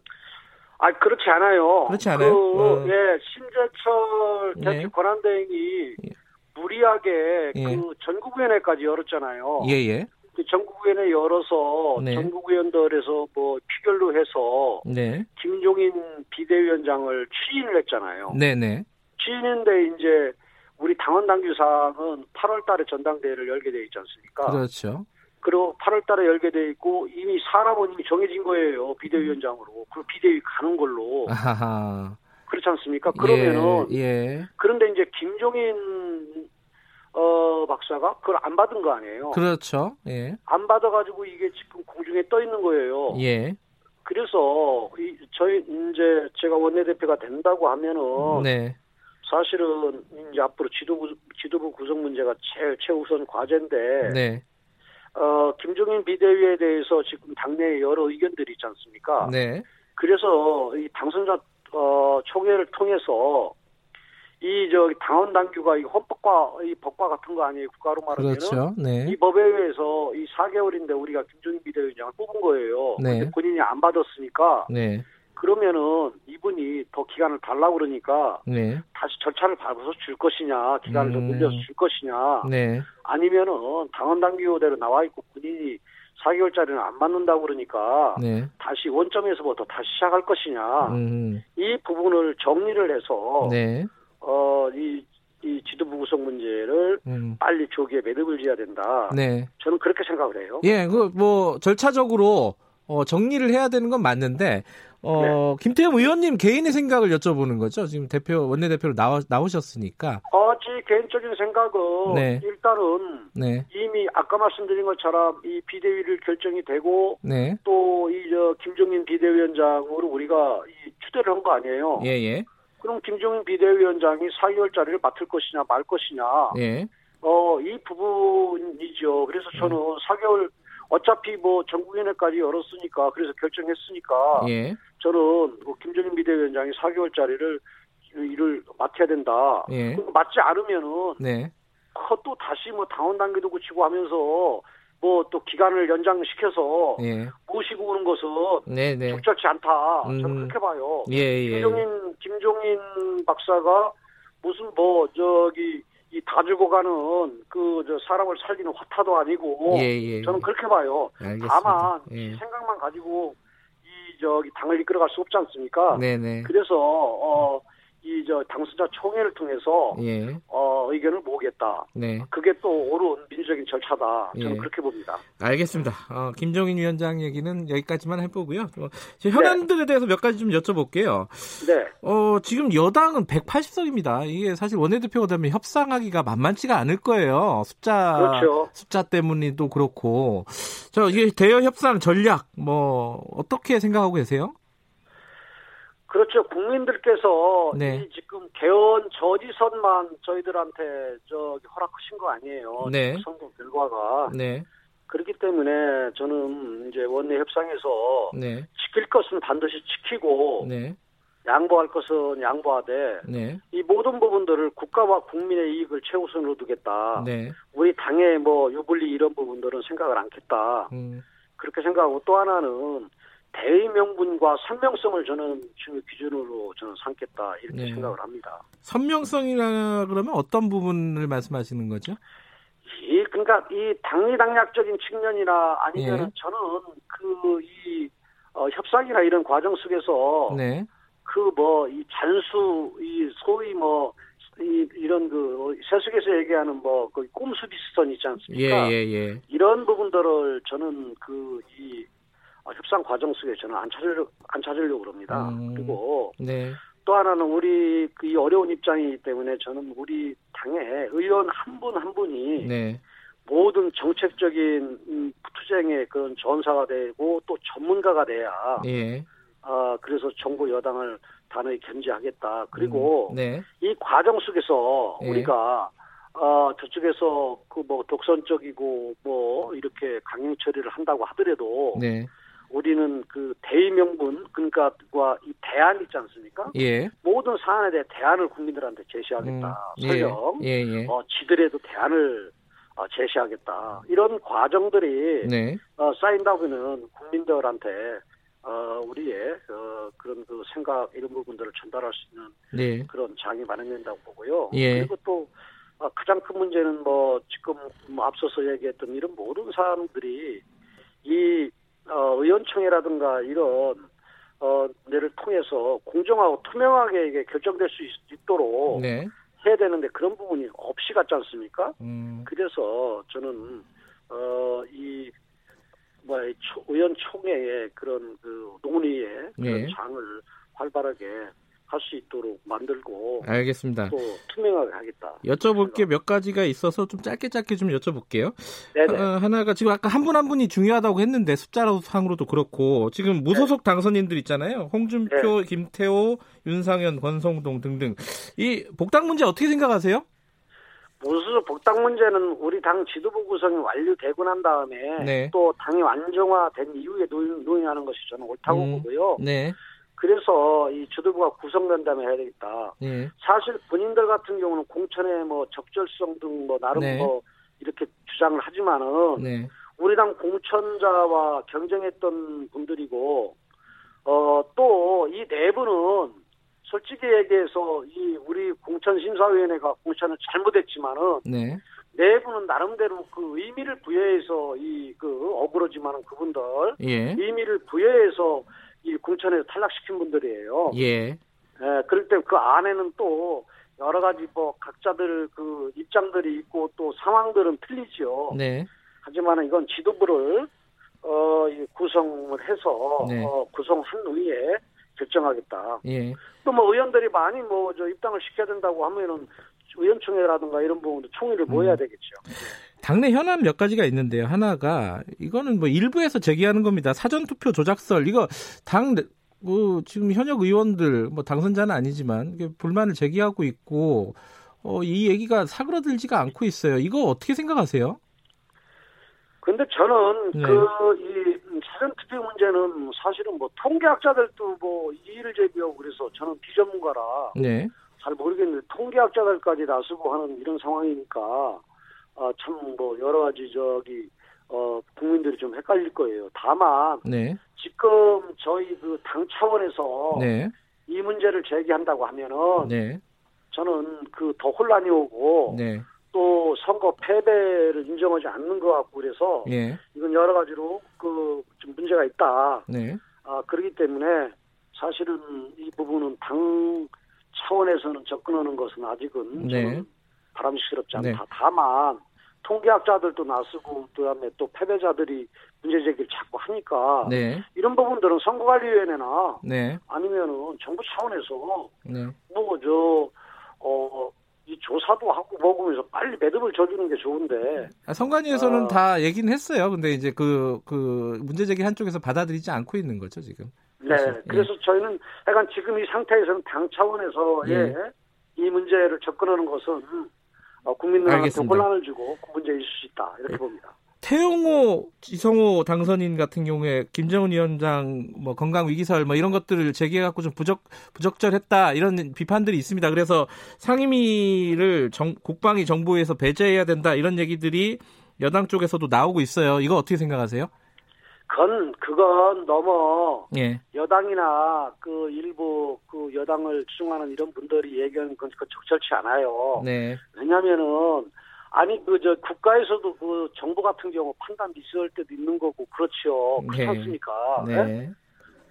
아 그렇지 않아요. 그렇지 않아요. 그, 어. 예, 심재철 대표 권한대행이 예. 무리하게 예. 그 전국위원회까지 열었잖아요. 예예. 그 전국위원회 열어서 네. 전국위원들에서 뭐 표결로 해서 네. 김종인 비대위원장을 추인을 했잖아요. 네네. 추인인데 이제 우리 당원 당규상은 팔월 달에 전당대회를 열게 돼 있지 않습니까? 그렇죠. 그리고 팔월 달에 열게 돼 있고 이미 사람은 이미 정해진 거예요. 비대위원장으로. 그 비대위 가는 걸로. 아하. 그렇지 않습니까? 그러면은 예, 예. 그런데 이제 김종인 어 박사가 그걸 안 받은 거 아니에요? 그렇죠. 예. 안 받아가지고 이게 지금 공중에 떠 있는 거예요. 예. 그래서 이, 저희 이제 제가 원내대표가 된다고 하면은 네. 사실은 이제 앞으로 지도부 지도부 구성 문제가 제, 최우선 과제인데. 네. 어 김종인 비대위에 대해서 지금 당내에 여러 의견들이 있지 않습니까? 네. 그래서 이 당선자 어, 총회를 통해서 이 저 당원 당규가 이 헌법과 이 법과 같은 거 아니에요? 국가로 말하면은 그렇죠. 네. 이 법에 의해서 이 사 개월인데 우리가 김종인 비대위원장을 뽑은 거예요. 네. 근데 본인이 안 받았으니까. 네. 그러면은 이분이 더 기간을 달라고 그러니까 네. 다시 절차를 밟아서 줄 것이냐, 기간을 음. 더 늘려서 줄 것이냐, 네. 아니면은 당원 당규대로 나와 있고 본인이 사 개월짜리는 안 맞는다고 그러니까 네. 다시 원점에서부터 다시 시작할 것이냐 음. 이 부분을 정리를 해서 네. 어, 이, 이 지도부 구성 문제를 음. 빨리 조기에 매듭을 지어야 된다. 네. 저는 그렇게 생각을 해요. 예, 그 뭐 절차적으로 어, 정리를 해야 되는 건 맞는데 어, 네. 김태형 의원님 개인의 생각을 여쭤보는 거죠. 지금 대표 원내대표로 나와, 나오셨으니까. 어, 제 개인적인 생각은 네. 일단은 네. 이미 아까 말씀드린 것처럼 이 비대위를 결정이 되고 네. 또 이 저 김종인 비대위원장으로 우리가 이 추대를 한 거 아니에요. 예예. 그럼 김종인 비대위원장이 사 개월짜리를 맡을 것이냐 말 것이냐. 예. 어, 이 부분이죠. 그래서 저는 음. 사 개월 어차피 뭐 전국위원회까지 열었으니까 그래서 결정했으니까 예. 저는 뭐 김종인 비대위원장이 사 개월짜리를 일을 맡아야 된다. 예. 맡지 않으면은 네. 또 다시 뭐 당원 당규도 고치고 하면서 뭐 또 기간을 연장시켜서 예. 모시고 오는 것은 네네. 적절치 않다. 음. 저는 그렇게 봐요. 예예. 김종인 김종인 박사가 무슨 뭐 저기 이 다 주고 가는 그 저 사람을 살리는 화타도 아니고 예, 예, 저는 그렇게 봐요. 알겠습니다. 다만 예. 생각만 가지고 이 저기 당을 이끌어갈 수 없지 않습니까? 네네. 그래서 어 이 저 당선자 총회를 통해서 예. 어 의견을 모으겠다. 네. 그게 또 옳은 민주적인 절차다. 저는 예. 그렇게 봅니다. 알겠습니다. 어, 김종인 위원장 얘기는 여기까지만 해보고요. 어, 현안들에 네. 대해서 몇 가지 좀 여쭤볼게요. 네. 어 지금 여당은 백팔십 석입니다. 이게 사실 원내대표가 되면 협상하기가 만만치가 않을 거예요. 숫자 그렇죠. 숫자 때문에도 그렇고. 저 이게 대여 협상 전략 뭐 어떻게 생각하고 계세요? 그렇죠. 국민들께서 네. 이 지금 개헌 저지선만 저희들한테 저기 허락하신 거 아니에요. 네. 선거 결과가. 네. 그렇기 때문에 저는 이제 원내 협상에서 네. 지킬 것은 반드시 지키고 네. 양보할 것은 양보하되 네. 이 모든 부분들을 국가와 국민의 이익을 최우선으로 두겠다. 네. 우리 당의 뭐 유불리 이런 부분들은 생각을 않겠다. 음. 그렇게 생각하고 또 하나는 대의 명분과 선명성을 저는 지금 기준으로 저는 삼겠다 이렇게 네. 생각을 합니다. 선명성이라 그러면 어떤 부분을 말씀하시는 거죠? 이 예, 그러니까 이 당리당략적인 측면이나 아니면 예. 저는 그 이 어, 협상이나 이런 과정 속에서 네. 그 뭐 이 잔수 이 소위 뭐 이, 이런 그 세속에서 얘기하는 뭐 그 꼼수 비슷한 있지 않습니까? 예예예. 예, 예. 이런 부분들을 저는 그 이 협상 과정 속에 저는 안 찾으려 안 찾으려고 합니다. 음, 그리고 네. 또 하나는 우리 그 어려운 입장이기 때문에 저는 우리 당의 의원 한 분 한 분이 네. 모든 정책적인 투쟁의 그런 전사가 되고 또 전문가가 돼야. 예. 아 그래서 정부 여당을 단호히 견제하겠다. 그리고 음, 네. 이 과정 속에서 예. 우리가 어, 저쪽에서 그 뭐 독선적이고 뭐 이렇게 강행 처리를 한다고 하더라도 네. 우리는 그 대의 명분, 그러니까 이 대안 있지 않습니까? 예. 모든 사안에 대해 대안을 국민들한테 제시하겠다. 음, 설령 예, 예, 예. 어, 지들에도 대안을 어, 제시하겠다. 이런 과정들이 네. 어, 쌓인다면 국민들한테 어, 우리의 어, 그런 그 생각 이런 부분들을 전달할 수 있는 네. 그런 장이 마련된다고 보고요. 예. 그리고 또 어, 가장 큰 문제는 뭐 지금 뭐 앞서서 얘기했던 이런 모든 사람들이 이 어, 의원총회라든가 이런, 어, 데를 통해서 공정하고 투명하게 이게 결정될 수 있, 있도록 네. 해야 되는데 그런 부분이 없이 갔지 않습니까? 음. 그래서 저는, 어, 이, 뭐, 의원총회의 그런 그 논의의 그런 네. 장을 활발하게 할 수 있도록 만들고. 알겠습니다. 또 투명하게 하겠다. 여쭤볼 게 몇 가지가 있어서 좀 짧게 짧게 좀 여쭤볼게요. 네네. 어, 하나가 지금 아까 한 분 한 분이 중요하다고 했는데 숫자로 상으로도 그렇고 지금 무소속 네. 당선인들 있잖아요. 홍준표, 네. 김태호, 윤상현, 권성동 등등. 이 복당 문제 어떻게 생각하세요? 무소속 복당 문제는 우리 당 지도부 구성이 완료되고 난 다음에 네. 또 당이 안정화된 이후에 논의하는 것이 저는 옳다고 음, 보고요. 네. 그래서 이 지도부가 구성된 다음에 해야 되겠다. 네. 사실 본인들 같은 경우는 공천의 뭐 적절성 등 뭐 나름 네. 뭐 이렇게 주장을 하지만은 네. 우리 당 공천자와 경쟁했던 분들이고 어 또 이 내부는 솔직히 얘기해서 이 우리 공천심사위원회가 공천을 잘못했지만은 네. 내부는 나름대로 그 의미를 부여해서 이 그 어그러지만은 그분들 예. 의미를 부여해서 이 공천에서 탈락시킨 분들이에요. 예. 예. 그럴 때 그 안에는 또 여러 가지 뭐 각자들 그 입장들이 있고 또 상황들은 틀리죠. 네. 하지만 이건 지도부를 어 구성을 해서 네. 어, 구성한 후에 결정하겠다. 예. 또 뭐 의원들이 많이 뭐 저 입당을 시켜야 된다고 하면은 의원총회라든가 이런 부분도 총의를 모여야 음. 되겠죠. 당내 현안 몇 가지가 있는데요. 하나가 이거는 뭐 일부에서 제기하는 겁니다. 사전투표 조작설 이거 당 뭐 지금 현역 의원들 뭐 당선자는 아니지만 불만을 제기하고 있고 어, 이 얘기가 사그러들지가 않고 있어요. 이거 어떻게 생각하세요? 근데 저는 네. 그 이 사전투표 문제는 사실은 뭐 통계학자들도 뭐 이의를 제기하고 그래서 저는 비전문가라. 네. 잘 모르겠는데 통계학자들까지 나서고 하는 이런 상황이니까 아, 참 뭐 여러 가지 저기 어, 국민들이 좀 헷갈릴 거예요. 다만 네. 지금 저희 그 당 차원에서 네. 이 문제를 제기한다고 하면은 네. 저는 그 더 혼란이 오고 네. 또 선거 패배를 인정하지 않는 것 같고 그래서 네. 이건 여러 가지로 그 좀 문제가 있다. 네. 아 그렇기 때문에 사실은 이 부분은 당 차원에서는 접근하는 것은 아직은 네. 저는 바람직스럽지 않다. 네. 다만 통계학자들도 나서고 그다음에 또 패배자들이 문제제기를 자꾸 하니까 네. 이런 부분들은 선거관리위원회나 네. 아니면은 정부 차원에서 네. 뭐 저 어 이 조사도 하고 먹으면서 빨리 매듭을 져주는 게 좋은데. 아, 선관위에서는 어, 다 얘기는 했어요. 근데 이제 그 그 문제제기 한쪽에서 받아들이지 않고 있는 거죠 지금. 네, 예. 그래서 저희는 약간 지금 이 상태에서는 당 차원에서의 예. 이 문제를 접근하는 것은 국민들한테 혼란을 주고 문제일 수 있다 이렇게 예. 봅니다. 태영호, 지성호 당선인 같은 경우에 김정은 위원장 뭐 건강 위기설 뭐 이런 것들을 제기해갖고 좀 부적 부적절했다 이런 비판들이 있습니다. 그래서 상임위를 정, 국방위 정부에서 배제해야 된다 이런 얘기들이 여당 쪽에서도 나오고 있어요. 이거 어떻게 생각하세요? 그건, 그건 너무 예. 여당이나 그 일부 그 여당을 추종하는 이런 분들이 얘기하는 건 적절치 않아요. 네. 왜냐면은, 아니, 그, 저, 국가에서도 그 정부 같은 경우 판단 미수할 때도 있는 거고, 그렇죠. 그렇지 네. 않습니까? 네. 네?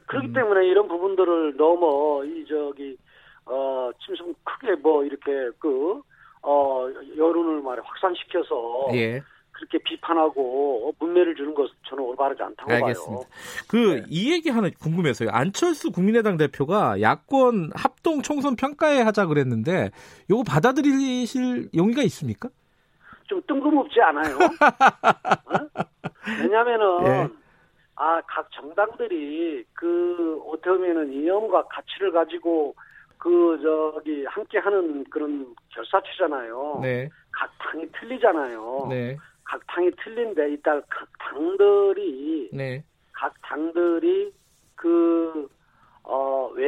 그렇기 음. 때문에 이런 부분들을 너무, 이, 저기, 어, 지금 크게 뭐, 이렇게 그, 어, 여론을 말해 확산시켜서. 예. 그렇게 비판하고 문매를 주는 것은 저는 올바르지 않다고 알겠습니다. 봐요. 그 이 네. 얘기 하나 궁금해서요. 안철수 국민의당 대표가 야권 합동 총선 평가회 하자 그랬는데 이거 받아들이실 용의가 있습니까? 좀 뜬금없지 않아요? 어? 왜냐하면은 예. 아, 각 정당들이 그 어떻게 보면은 이념과 가치를 가지고 그 저기 함께하는 그런 결사체잖아요. 네. 각 당이 틀리잖아요. 네. 각 당이 틀린데 이따 각 당들이 네. 각 당들이 그 어 왜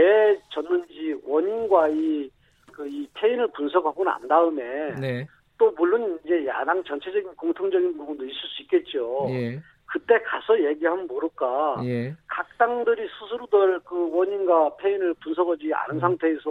졌는지 원인과 이 그 이 패인을 분석하고 난 다음에 네. 또 물론 이제 야당 전체적인 공통적인 부분도 있을 수 있겠죠. 예. 그때 가서 얘기하면 모를까. 예. 각 당들이 스스로들 그 원인과 패인을 분석하지 않은 상태에서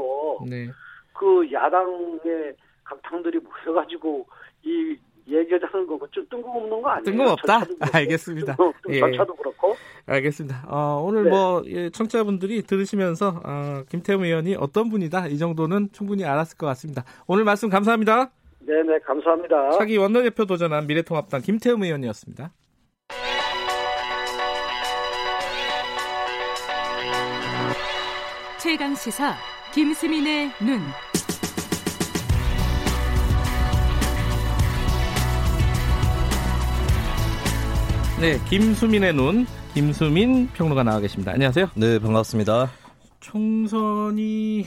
네. 그 야당의 각 당들이 모여가지고 이 얘기하자는 거 좀 뜬금없는 거 아니에요? 뜬금없다. 알겠습니다. 절차도 그렇고. 예. 알겠습니다. 어, 오늘 네. 뭐 예, 청취자분들이 들으시면서 어, 김태우 의원이 어떤 분이다 이 정도는 충분히 알았을 것 같습니다. 오늘 말씀 감사합니다. 네네 감사합니다. 차기 원내대표 도전한 미래통합당 김태우 의원이었습니다. 최강 시사 김수민의 눈. 네, 김수민의 눈, 김수민 평론가 나와 계십니다. 안녕하세요. 네, 반갑습니다. 총선이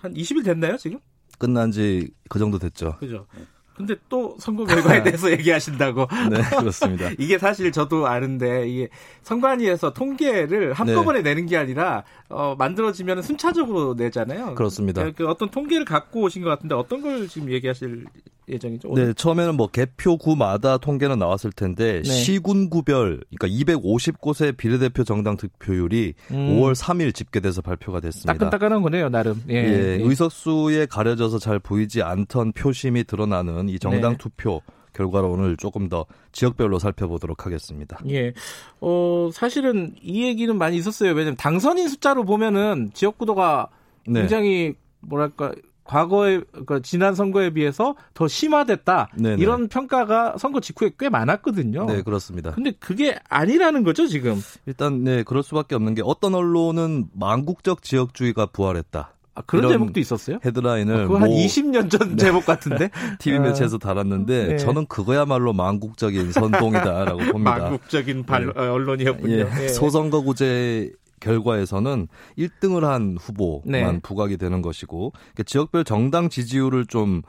한 이십 일 됐나요, 지금? 끝난 지 그 정도 됐죠. 그죠. 근데 또 선거 결과에 대해서 얘기하신다고. 네, 그렇습니다. 이게 사실 저도 아는데 이게 선관위에서 통계를 한꺼번에 네. 내는 게 아니라 어, 만들어지면 순차적으로 내잖아요. 그렇습니다. 그러니까 어떤 통계를 갖고 오신 것 같은데 어떤 걸 지금 얘기하실 예정이죠? 오늘? 네, 처음에는 뭐 개표구마다 통계는 나왔을 텐데 네. 시군구별 그러니까 이백오십 곳의 비례대표 정당 득표율이 음. 오월 삼일 집계돼서 발표가 됐습니다. 따끈따끈한 거네요, 나름. 예, 예, 예. 의석수에 가려져서 잘 보이지 않던 표심이 드러나는 이 정당 네. 투표 결과를 오늘 조금 더 지역별로 살펴보도록 하겠습니다. 예, 어, 사실은 이 얘기는 많이 있었어요. 왜냐하면 당선인 숫자로 보면은 지역구도가 네. 굉장히 뭐랄까 과거에 그러니까 지난 선거에 비해서 더 심화됐다 네네. 이런 평가가 선거 직후에 꽤 많았거든요. 네, 그렇습니다. 근데 그게 아니라는 거죠 지금. 일단 네 그럴 수밖에 없는 게 어떤 언론은 망국적 지역주의가 부활했다. 아, 그런 제목도 있었어요? 헤드라인을. 아, 그거 한 뭐... 이십 년 전 제목 같은데? 티비 매체에서 달았는데, 네. 저는 그거야말로 망국적인 선동이다라고 봅니다. 망국적인 발... 네. 언론이었군요. 예. 네. 소선거구제 결과에서는 일 등을 한 후보만 네. 부각이 되는 것이고, 그러니까 지역별 정당 지지율을 좀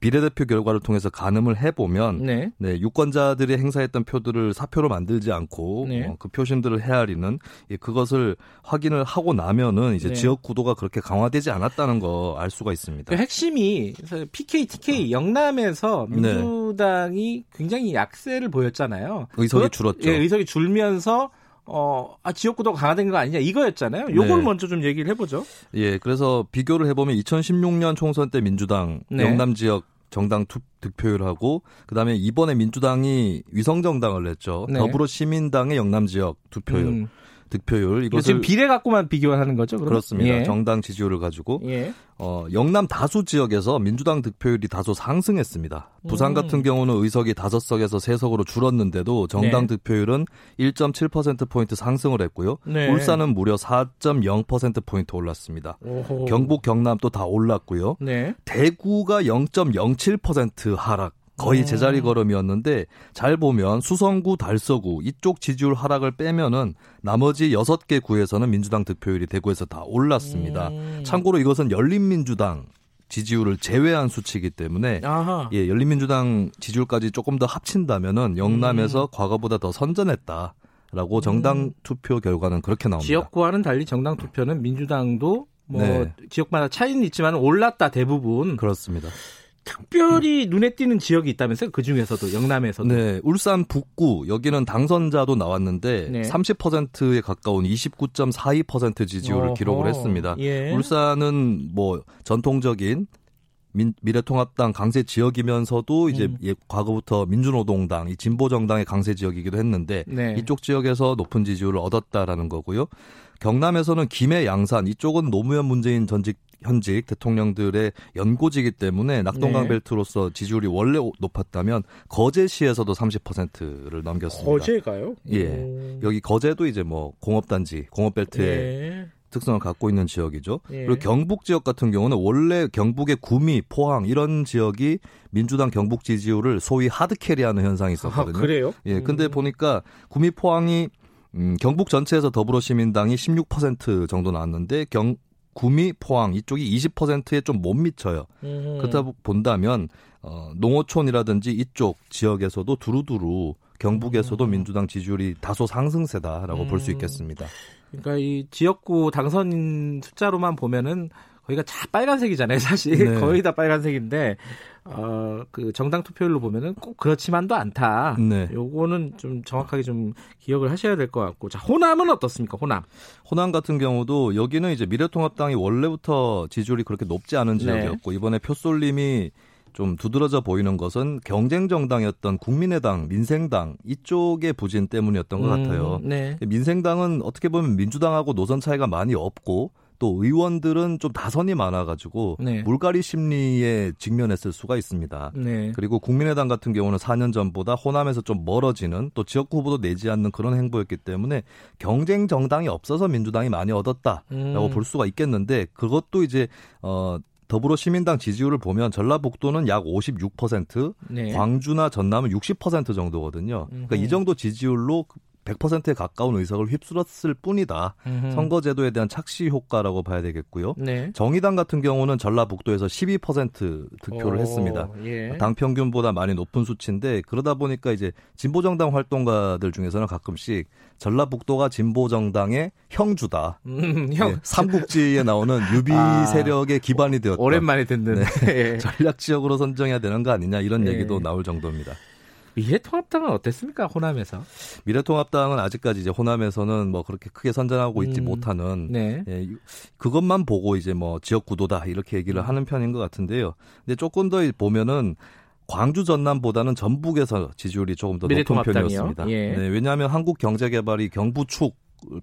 비례대표 결과를 통해서 가늠을 해보면 네. 네, 유권자들이 행사했던 표들을 사표로 만들지 않고 네. 어, 그 표심들을 헤아리는 예, 그것을 확인을 하고 나면은 이제 네. 지역 구도가 그렇게 강화되지 않았다는 거 알 수가 있습니다. 그 핵심이 피케이, 티케이 영남에서 민주당이 네. 굉장히 약세를 보였잖아요. 의석이 그것, 줄었죠. 예, 의석이 줄면서 어, 아, 지역구도가 강화된 거 아니냐, 이거였잖아요. 요걸 네. 먼저 좀 얘기를 해보죠. 예, 그래서 비교를 해보면 이천십육 년 총선 때 민주당, 네. 영남 지역 정당 투, 득표율하고, 그 다음에 이번에 민주당이 위성정당을 냈죠. 네. 더불어 시민당의 영남 지역 투표율. 음. 득표율 이것을 지금 비례 갖고만 비교하는 거죠? 그럼? 그렇습니다. 예. 정당 지지율을 가지고 예. 어, 영남 다수 지역에서 민주당 득표율이 다소 상승했습니다. 부산 음. 같은 경우는 의석이 다섯 석에서 세 석으로 줄었는데도 정당 네. 득표율은 일 점 칠 퍼센트 포인트 상승을 했고요. 네. 울산은 무려 사 점 영 퍼센트 포인트 올랐습니다. 오호. 경북, 경남도 다 올랐고요. 네. 대구가 영 점 영칠 퍼센트 하락. 거의 제자리 걸음이었는데 잘 보면 수성구, 달서구 이쪽 지지율 하락을 빼면은 나머지 여섯 개 구에서는 민주당 득표율이 대구에서 다 올랐습니다. 음. 참고로 이것은 열린민주당 지지율을 제외한 수치이기 때문에 아하. 예, 열린민주당 지지율까지 조금 더 합친다면은 영남에서 음. 과거보다 더 선전했다라고 정당 음. 투표 결과는 그렇게 나옵니다. 지역구와는 달리 정당 투표는 민주당도 뭐 네. 지역마다 차이는 있지만 올랐다 대부분. 그렇습니다. 특별히 눈에 띄는 지역이 있다면서요? 그중에서도 영남에서도. 네. 울산 북구 여기는 당선자도 나왔는데 네. 삼십 퍼센트에 가까운 이십구 점 사이 퍼센트 지지율을 어허. 기록을 했습니다. 예. 울산은 뭐 전통적인 민, 미래통합당 강세 지역이면서도 이제 음. 예, 과거부터 민주노동당, 이 진보정당의 강세 지역이기도 했는데 네. 이쪽 지역에서 높은 지지율을 얻었다라는 거고요. 경남에서는 김해, 양산 이쪽은 노무현, 문재인 전직 현직 대통령들의 연고지이기 때문에 낙동강 네. 벨트로서 지지율이 원래 높았다면 거제시에서도 삼십 퍼센트를 넘겼습니다. 거제가요? 예, 오. 여기 거제도 이제 뭐 공업단지, 공업벨트의 네. 특성을 갖고 있는 지역이죠. 예. 그리고 경북 지역 같은 경우는 원래 경북의 구미, 포항 이런 지역이 민주당 경북 지지율을 소위 하드캐리하는 현상이 있었거든요. 아, 그래요? 예, 근데 음. 보니까 구미, 포항이 음, 경북 전체에서 더불어시민당이 십육 퍼센트 정도 나왔는데 경 구미, 포항 이쪽이 이십 퍼센트에 좀 못 미쳐요. 음흠. 그렇다 본다면 어, 농어촌이라든지 이쪽 지역에서도 두루두루 경북에서도 음. 민주당 지지율이 다소 상승세다라고 음. 볼 수 있겠습니다. 그러니까 이 지역구 당선 숫자로만 보면은 거기가 다 빨간색이잖아요, 사실. 네. 거의 다 빨간색인데 어, 그 정당 투표율로 보면은 꼭 그렇지만도 않다. 네. 요거는 좀 정확하게 좀 기억을 하셔야 될 것 같고. 자, 호남은 어떻습니까? 호남. 호남 같은 경우도 여기는 이제 미래통합당이 원래부터 지지율이 그렇게 높지 않은 지역이었고 네. 이번에 표쏠림이 좀 두드러져 보이는 것은 경쟁 정당이었던 국민의당, 민생당 이쪽의 부진 때문이었던 것 음, 같아요. 네. 민생당은 어떻게 보면 민주당하고 노선 차이가 많이 없고 또 의원들은 좀 다선이 많아가지고 네. 물갈이 심리에 직면했을 수가 있습니다. 네. 그리고 국민의당 같은 경우는 사 년 전보다 호남에서 좀 멀어지는 또 지역구 후보도 내지 않는 그런 행보였기 때문에 경쟁 정당이 없어서 민주당이 많이 얻었다라고 음. 볼 수가 있겠는데 그것도 이제 어. 더불어시민당 지지율을 보면 전라북도는 약 오십육 퍼센트, 네. 광주나 전남은 육십 퍼센트 정도거든요. 그러니까 이 정도 지지율로 백 퍼센트에 가까운 의석을 휩쓸었을 뿐이다. 음흠. 선거제도에 대한 착시 효과라고 봐야 되겠고요. 네. 정의당 같은 경우는 전라북도에서 십이 퍼센트 득표를 오, 했습니다. 예. 당 평균보다 많이 높은 수치인데 그러다 보니까 이제 진보정당 활동가들 중에서는 가끔씩 전라북도가 진보정당의 형주다. 음, 형. 네, 삼국지에 나오는 유비 아, 세력의 기반이 되었다. 오랜만에 듣는. 네. 전략지역으로 선정해야 되는 거 아니냐 이런 예. 얘기도 나올 정도입니다. 미래통합당은 어땠습니까? 호남에서? 미래통합당은 아직까지 이제 호남에서는 뭐 그렇게 크게 선전하고 있지 음, 못하는 네. 예, 그것만 보고 이제 뭐 지역구도다 이렇게 얘기를 음. 하는 편인 것 같은데요. 근데 조금 더 보면은 광주 전남보다는 전북에서 지지율이 조금 더 높은 편이었습니다. 예. 네, 왜냐하면 한국경제개발이 경부축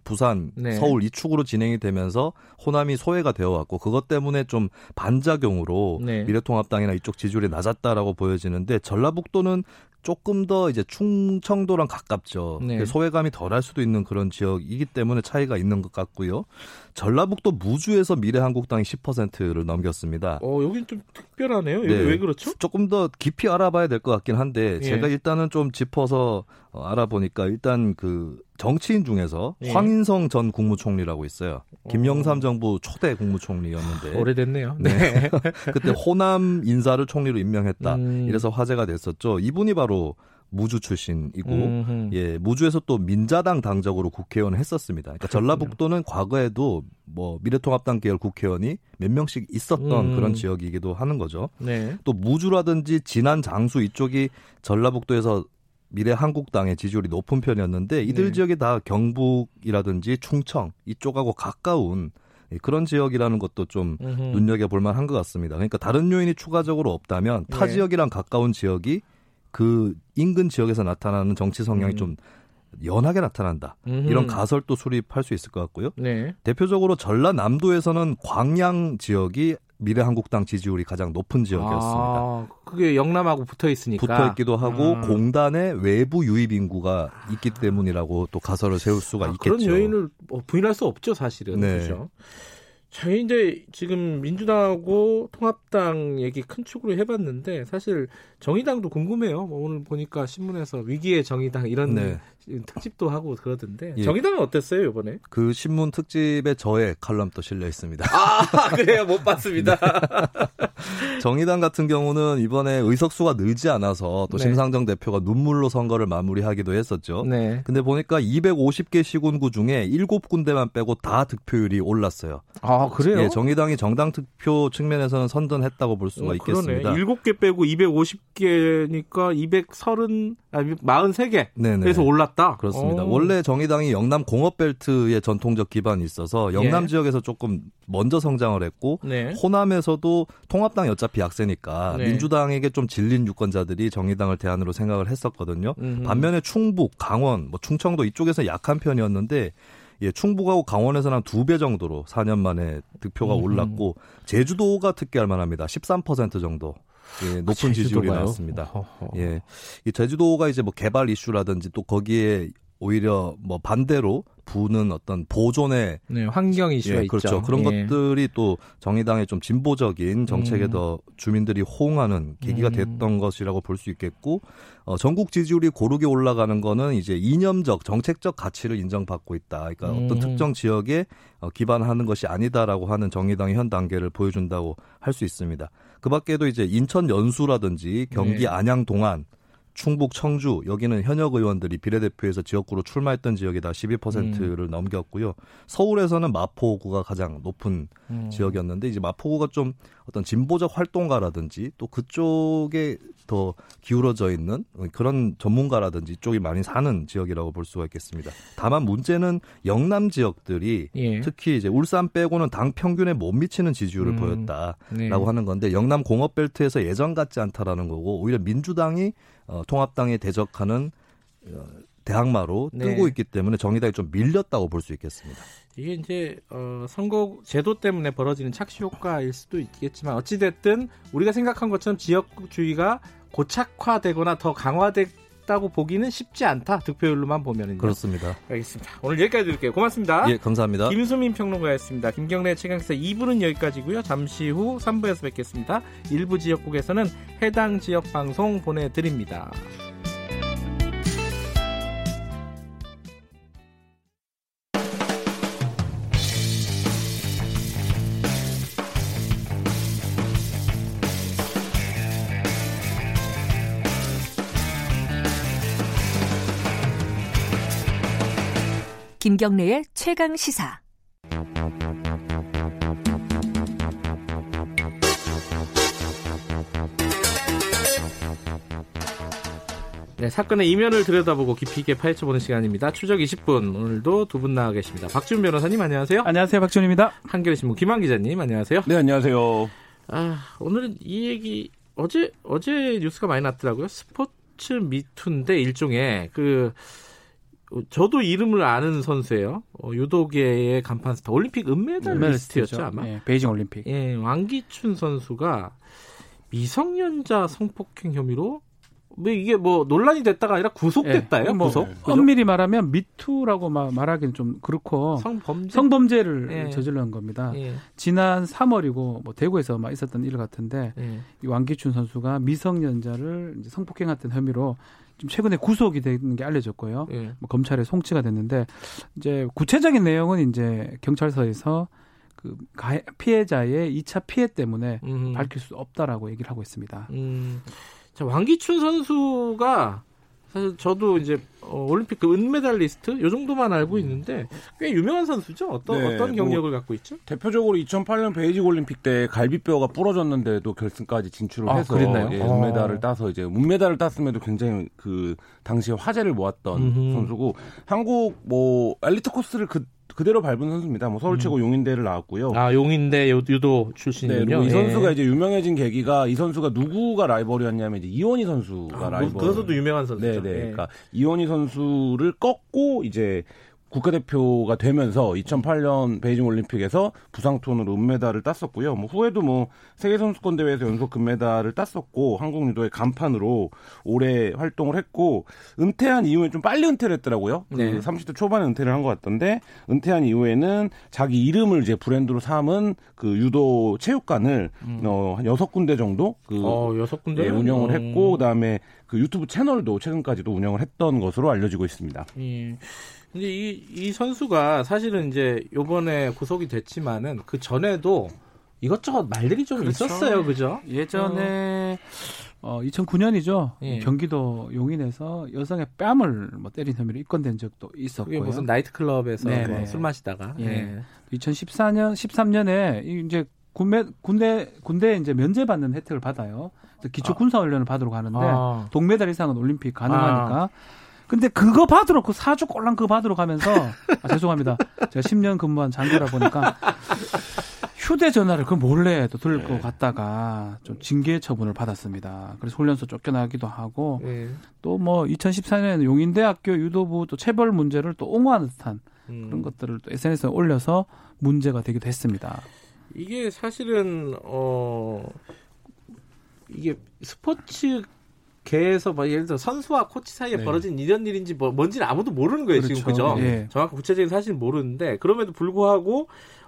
부산, 네. 서울 이 축으로 진행이 되면서 호남이 소외가 되어왔고 그것 때문에 좀 반작용으로 네. 미래통합당이나 이쪽 지지율이 낮았다라고 보여지는데 전라북도는 조금 더 이제 충청도랑 가깝죠. 네. 소외감이 덜할 수도 있는 그런 지역이기 때문에 차이가 있는 것 같고요. 전라북도 무주에서 미래한국당이 십 퍼센트를 넘겼습니다. 어, 여긴 좀 특별하네요. 여기 네. 왜 그렇죠? 조금 더 깊이 알아봐야 될 것 같긴 한데 예. 제가 일단은 좀 짚어서 알아보니까 일단 그 정치인 중에서 예. 황인성 전 국무총리라고 있어요. 김영삼 정부 초대 국무총리였는데 오래됐네요. 네. 네. 그때 호남 인사를 총리로 임명했다. 음. 이래서 화제가 됐었죠. 이분이 바로 무주 출신이고 음흠. 예 무주에서 또 민자당 당적으로 국회의원을 했었습니다. 그러니까 전라북도는 과거에도 뭐 미래통합당 계열 국회의원이 몇 명씩 있었던 음. 그런 지역이기도 하는 거죠. 네. 또 무주라든지 진안 장수 이쪽이 전라북도에서 미래한국당의 지지율이 높은 편이었는데 이들 네. 지역이 다 경북이라든지 충청 이쪽하고 가까운 그런 지역이라는 것도 좀 음흠. 눈여겨볼 만한 것 같습니다. 그러니까 다른 요인이 추가적으로 없다면 타 네. 지역이랑 가까운 지역이 그 인근 지역에서 나타나는 정치 성향이 음. 좀 연하게 나타난다. 음흠. 이런 가설도 수립할 수 있을 것 같고요. 네. 대표적으로 전라남도에서는 광양 지역이 미래한국당 지지율이 가장 높은 지역이었습니다. 아, 그게 영남하고 붙어 있으니까. 붙어 있기도 하고 음. 공단의 외부 유입 인구가 있기 때문이라고 또 가설을 세울 수가 아, 있겠죠. 그런 요인을 부인할 수 없죠, 사실은. 네. 그렇죠? 저희 이제 지금 민주당하고 통합당 얘기 큰 축으로 해봤는데 사실 정의당도 궁금해요. 오늘 보니까 신문에서 위기의 정의당 이런 네. 특집도 하고 그러던데 예. 정의당은 어땠어요 이번에? 그 신문 특집에 저의 칼럼도 실려 있습니다. 아 그래요? 못 봤습니다. 네. 정의당 같은 경우는 이번에 의석수가 늘지 않아서 또 네. 심상정 대표가 눈물로 선거를 마무리하기도 했었죠. 네. 근데 보니까 이백오십 개 시군구 중에 일곱 군데만 빼고 다 득표율이 올랐어요. 아 그래요? 예, 정의당이 정당 득표 측면에서는 선전했다고 볼 수가 어, 있겠습니다. 일곱 개 빼고 이백오십 개니까 이백삼십, 아니, 사십삼 개 네네. 그래서 올랐 그렇습니다. 오. 원래 정의당이 영남 공업벨트의 전통적 기반이 있어서 영남 예. 지역에서 조금 먼저 성장을 했고 네. 호남에서도 통합당이 어차피 약세니까 네. 민주당에게 좀 질린 유권자들이 정의당을 대안으로 생각을 했었거든요. 음흠. 반면에 충북, 강원, 뭐 충청도 이쪽에서 약한 편이었는데 예, 충북하고 강원에서는 두 배 정도로 사 년 만에 득표가 음. 올랐고 제주도가 특기할 만합니다. 십삼 퍼센트 정도. 예, 높은 아, 지지율이 나왔습니다. 예, 이 제주도가 이제 뭐 개발 이슈라든지 또 거기에 오히려 뭐 반대로 부는 어떤 보존의 네, 환경 이슈가 예, 그렇죠. 있죠. 그런 예. 것들이 또 정의당의 좀 진보적인 정책에 음. 더 주민들이 호응하는 계기가 음. 됐던 것이라고 볼 수 있겠고 어, 전국 지지율이 고르게 올라가는 거는 이제 이념적 정책적 가치를 인정받고 있다. 그러니까 음. 어떤 특정 지역에 어, 기반하는 것이 아니다라고 하는 정의당의 현 단계를 보여준다고 할 수 있습니다. 그 밖에도 이제 인천 연수라든지 경기 네. 안양 동안 충북 청주 여기는 현역 의원들이 비례대표에서 지역구로 출마했던 지역이 다 십이 퍼센트를 음. 넘겼고요. 서울에서는 마포구가 가장 높은 음. 지역이었는데 이제 마포구가 좀 어떤 진보적 활동가라든지 또 그쪽에 더 기울어져 있는 그런 전문가라든지 쪽이 많이 사는 지역이라고 볼 수가 있겠습니다. 다만 문제는 영남 지역들이 예. 특히 이제 울산 빼고는 당 평균에 못 미치는 지지율을 음. 보였다라고 네. 하는 건데 영남 공업벨트에서 예전 같지 않다라는 거고 오히려 민주당이 어, 통합당에 대적하는 어, 대항마로 네. 뜨고 있기 때문에 정의당이 좀 밀렸다고 볼 수 있겠습니다. 이게 이제 어, 선거 제도 때문에 벌어지는 착시 효과일 수도 있겠지만 어찌 됐든 우리가 생각한 것처럼 지역주의가 고착화되거나 더 강화됐다고 보기는 쉽지 않다. 득표율로만 보면은요. 그렇습니다. 알겠습니다. 오늘 여기까지 드릴게요. 고맙습니다. 예, 감사합니다. 김수민 평론가였습니다. 김경래 최강시사 이 부는 여기까지고요. 잠시 후 삼 부에서 뵙겠습니다. 일부 지역국에서는 해당 지역 방송 보내드립니다. 김경래의 최강시사 네, 사건의 이면을 들여다보고 깊이 있게 파헤쳐보는 시간입니다. 추적 이십 분 오늘도 두 분 나와 계십니다. 박준 변호사님 안녕하세요. 안녕하세요. 박준입니다. 한겨레신문 김한 기자님 안녕하세요. 네 안녕하세요. 아, 오늘은 이 얘기 어제 어제 뉴스가 많이 났더라고요. 스포츠 미투인데 일종의 그 저도 이름을 아는 선수예요. 어, 유도계의 간판 스타, 올림픽 은메달리스트였죠 네, 아마. 네, 베이징 올림픽. 예, 왕기춘 선수가 미성년자 성폭행 혐의로 왜 이게 뭐 논란이 됐다가 아니라 구속됐다예요. 예, 뭐 구속. 네. 엄밀히 말하면 미투라고 말하기는 좀 그렇고 성범죄? 성범죄를 예. 저질러는 겁니다. 예. 지난 삼월이고 뭐 대구에서 막 있었던 일 같은데 예. 이 왕기춘 선수가 미성년자를 이제 성폭행했던 혐의로. 좀 최근에 구속이 되는 게 알려졌고요. 예. 뭐 검찰에 송치가 됐는데 이제 구체적인 내용은 이제 경찰서에서 그 가해, 피해자의 이 차 피해 때문에 음. 밝힐 수 없다라고 얘기를 하고 있습니다. 음. 자, 왕기춘 선수가 사실 저도 이제 올림픽 그 은메달리스트 요 정도만 알고 있는데 꽤 유명한 선수죠. 어떤 네, 어떤 경력을 뭐, 갖고 있죠? 대표적으로 이천팔 년 베이징 올림픽 때 갈비뼈가 부러졌는데도 결승까지 진출을 아, 해서 예, 은메달을 아. 따서 이제 은메달을 땄음에도 굉장히 그 당시에 화제를 모았던 음흠. 선수고 한국 뭐 엘리트 코스를 그 그대로 밟은 선수입니다. 뭐 서울 최고 음. 용인대를 나왔고요. 아 용인대 유도 출신이군요. 네, 이 선수가 예. 이제 유명해진 계기가 이 선수가 누구가 라이벌이었냐면 이제 이원희 선수가 아, 라이벌. 그 선수도 유명한 선수죠. 네, 네. 그러니까 이원희 선수를 꺾고 이제 국가대표가 되면서 이천팔 년 베이징 올림픽에서 부상톤으로 은메달을 땄었고요. 뭐 후에도 뭐 세계 선수권 대회에서 연속 금메달을 땄었고 한국 유도의 간판으로 오래 활동을 했고 은퇴한 이후에 좀 빨리 은퇴를 했더라고요. 네. 삼십 대 초반에 은퇴를 한 것 같던데 은퇴한 이후에는 자기 이름을 이제 브랜드로 삼은 그 유도 체육관을 음. 어, 한 여섯 군데 정도 그 어, 여섯 군데 네, 운영을 음. 했고 그다음에 그 유튜브 채널도 최근까지도 운영을 했던 것으로 알려지고 있습니다. 음. 근데 이, 이 선수가 사실은 이제 요번에 구속이 됐지만은 그 전에도 이것저것 말들이 좀 그렇죠. 있었어요. 그죠? 예전에 어, 이천구 년이죠. 예. 경기도 용인에서 여성의 뺨을 뭐 때린 혐의로 입건된 적도 있었고요. 그게 무슨 나이트클럽에서 뭐 술 마시다가. 예. 예. 이천십사 년, 십삼 년에 이제 군대, 군대, 군대에 이제 면제받는 혜택을 받아요. 기초 군사훈련을 받으러 가는데 아. 동메달 이상은 올림픽 가능하니까. 아. 근데 그거 받으러 그 사주 꼴랑 그거 받으러 가면서 아, 죄송합니다. 제가 십 년 근무한 장교라 보니까 휴대전화를 그 몰래 또 들고 네. 갔다가 좀 징계 처분을 받았습니다. 그래서 훈련소 쫓겨나기도 하고 네. 또 뭐 이천십사 년에는 용인대학교 유도부 또 체벌 문제를 또 옹호하는 듯한 음. 그런 것들을 또 에스엔에스에 올려서 문제가 되기도 했습니다. 이게 사실은 어 이게 스포츠 개에서 뭐 예를 들어 선수와 코치 사이에 네. 벌어진 이런 일인지 뭐, 뭔지는 아무도 모르는 거예요. 그렇죠. 지금 그죠? 네. 정확히 구체적인 사실은 모르는데 그럼에도 불구하고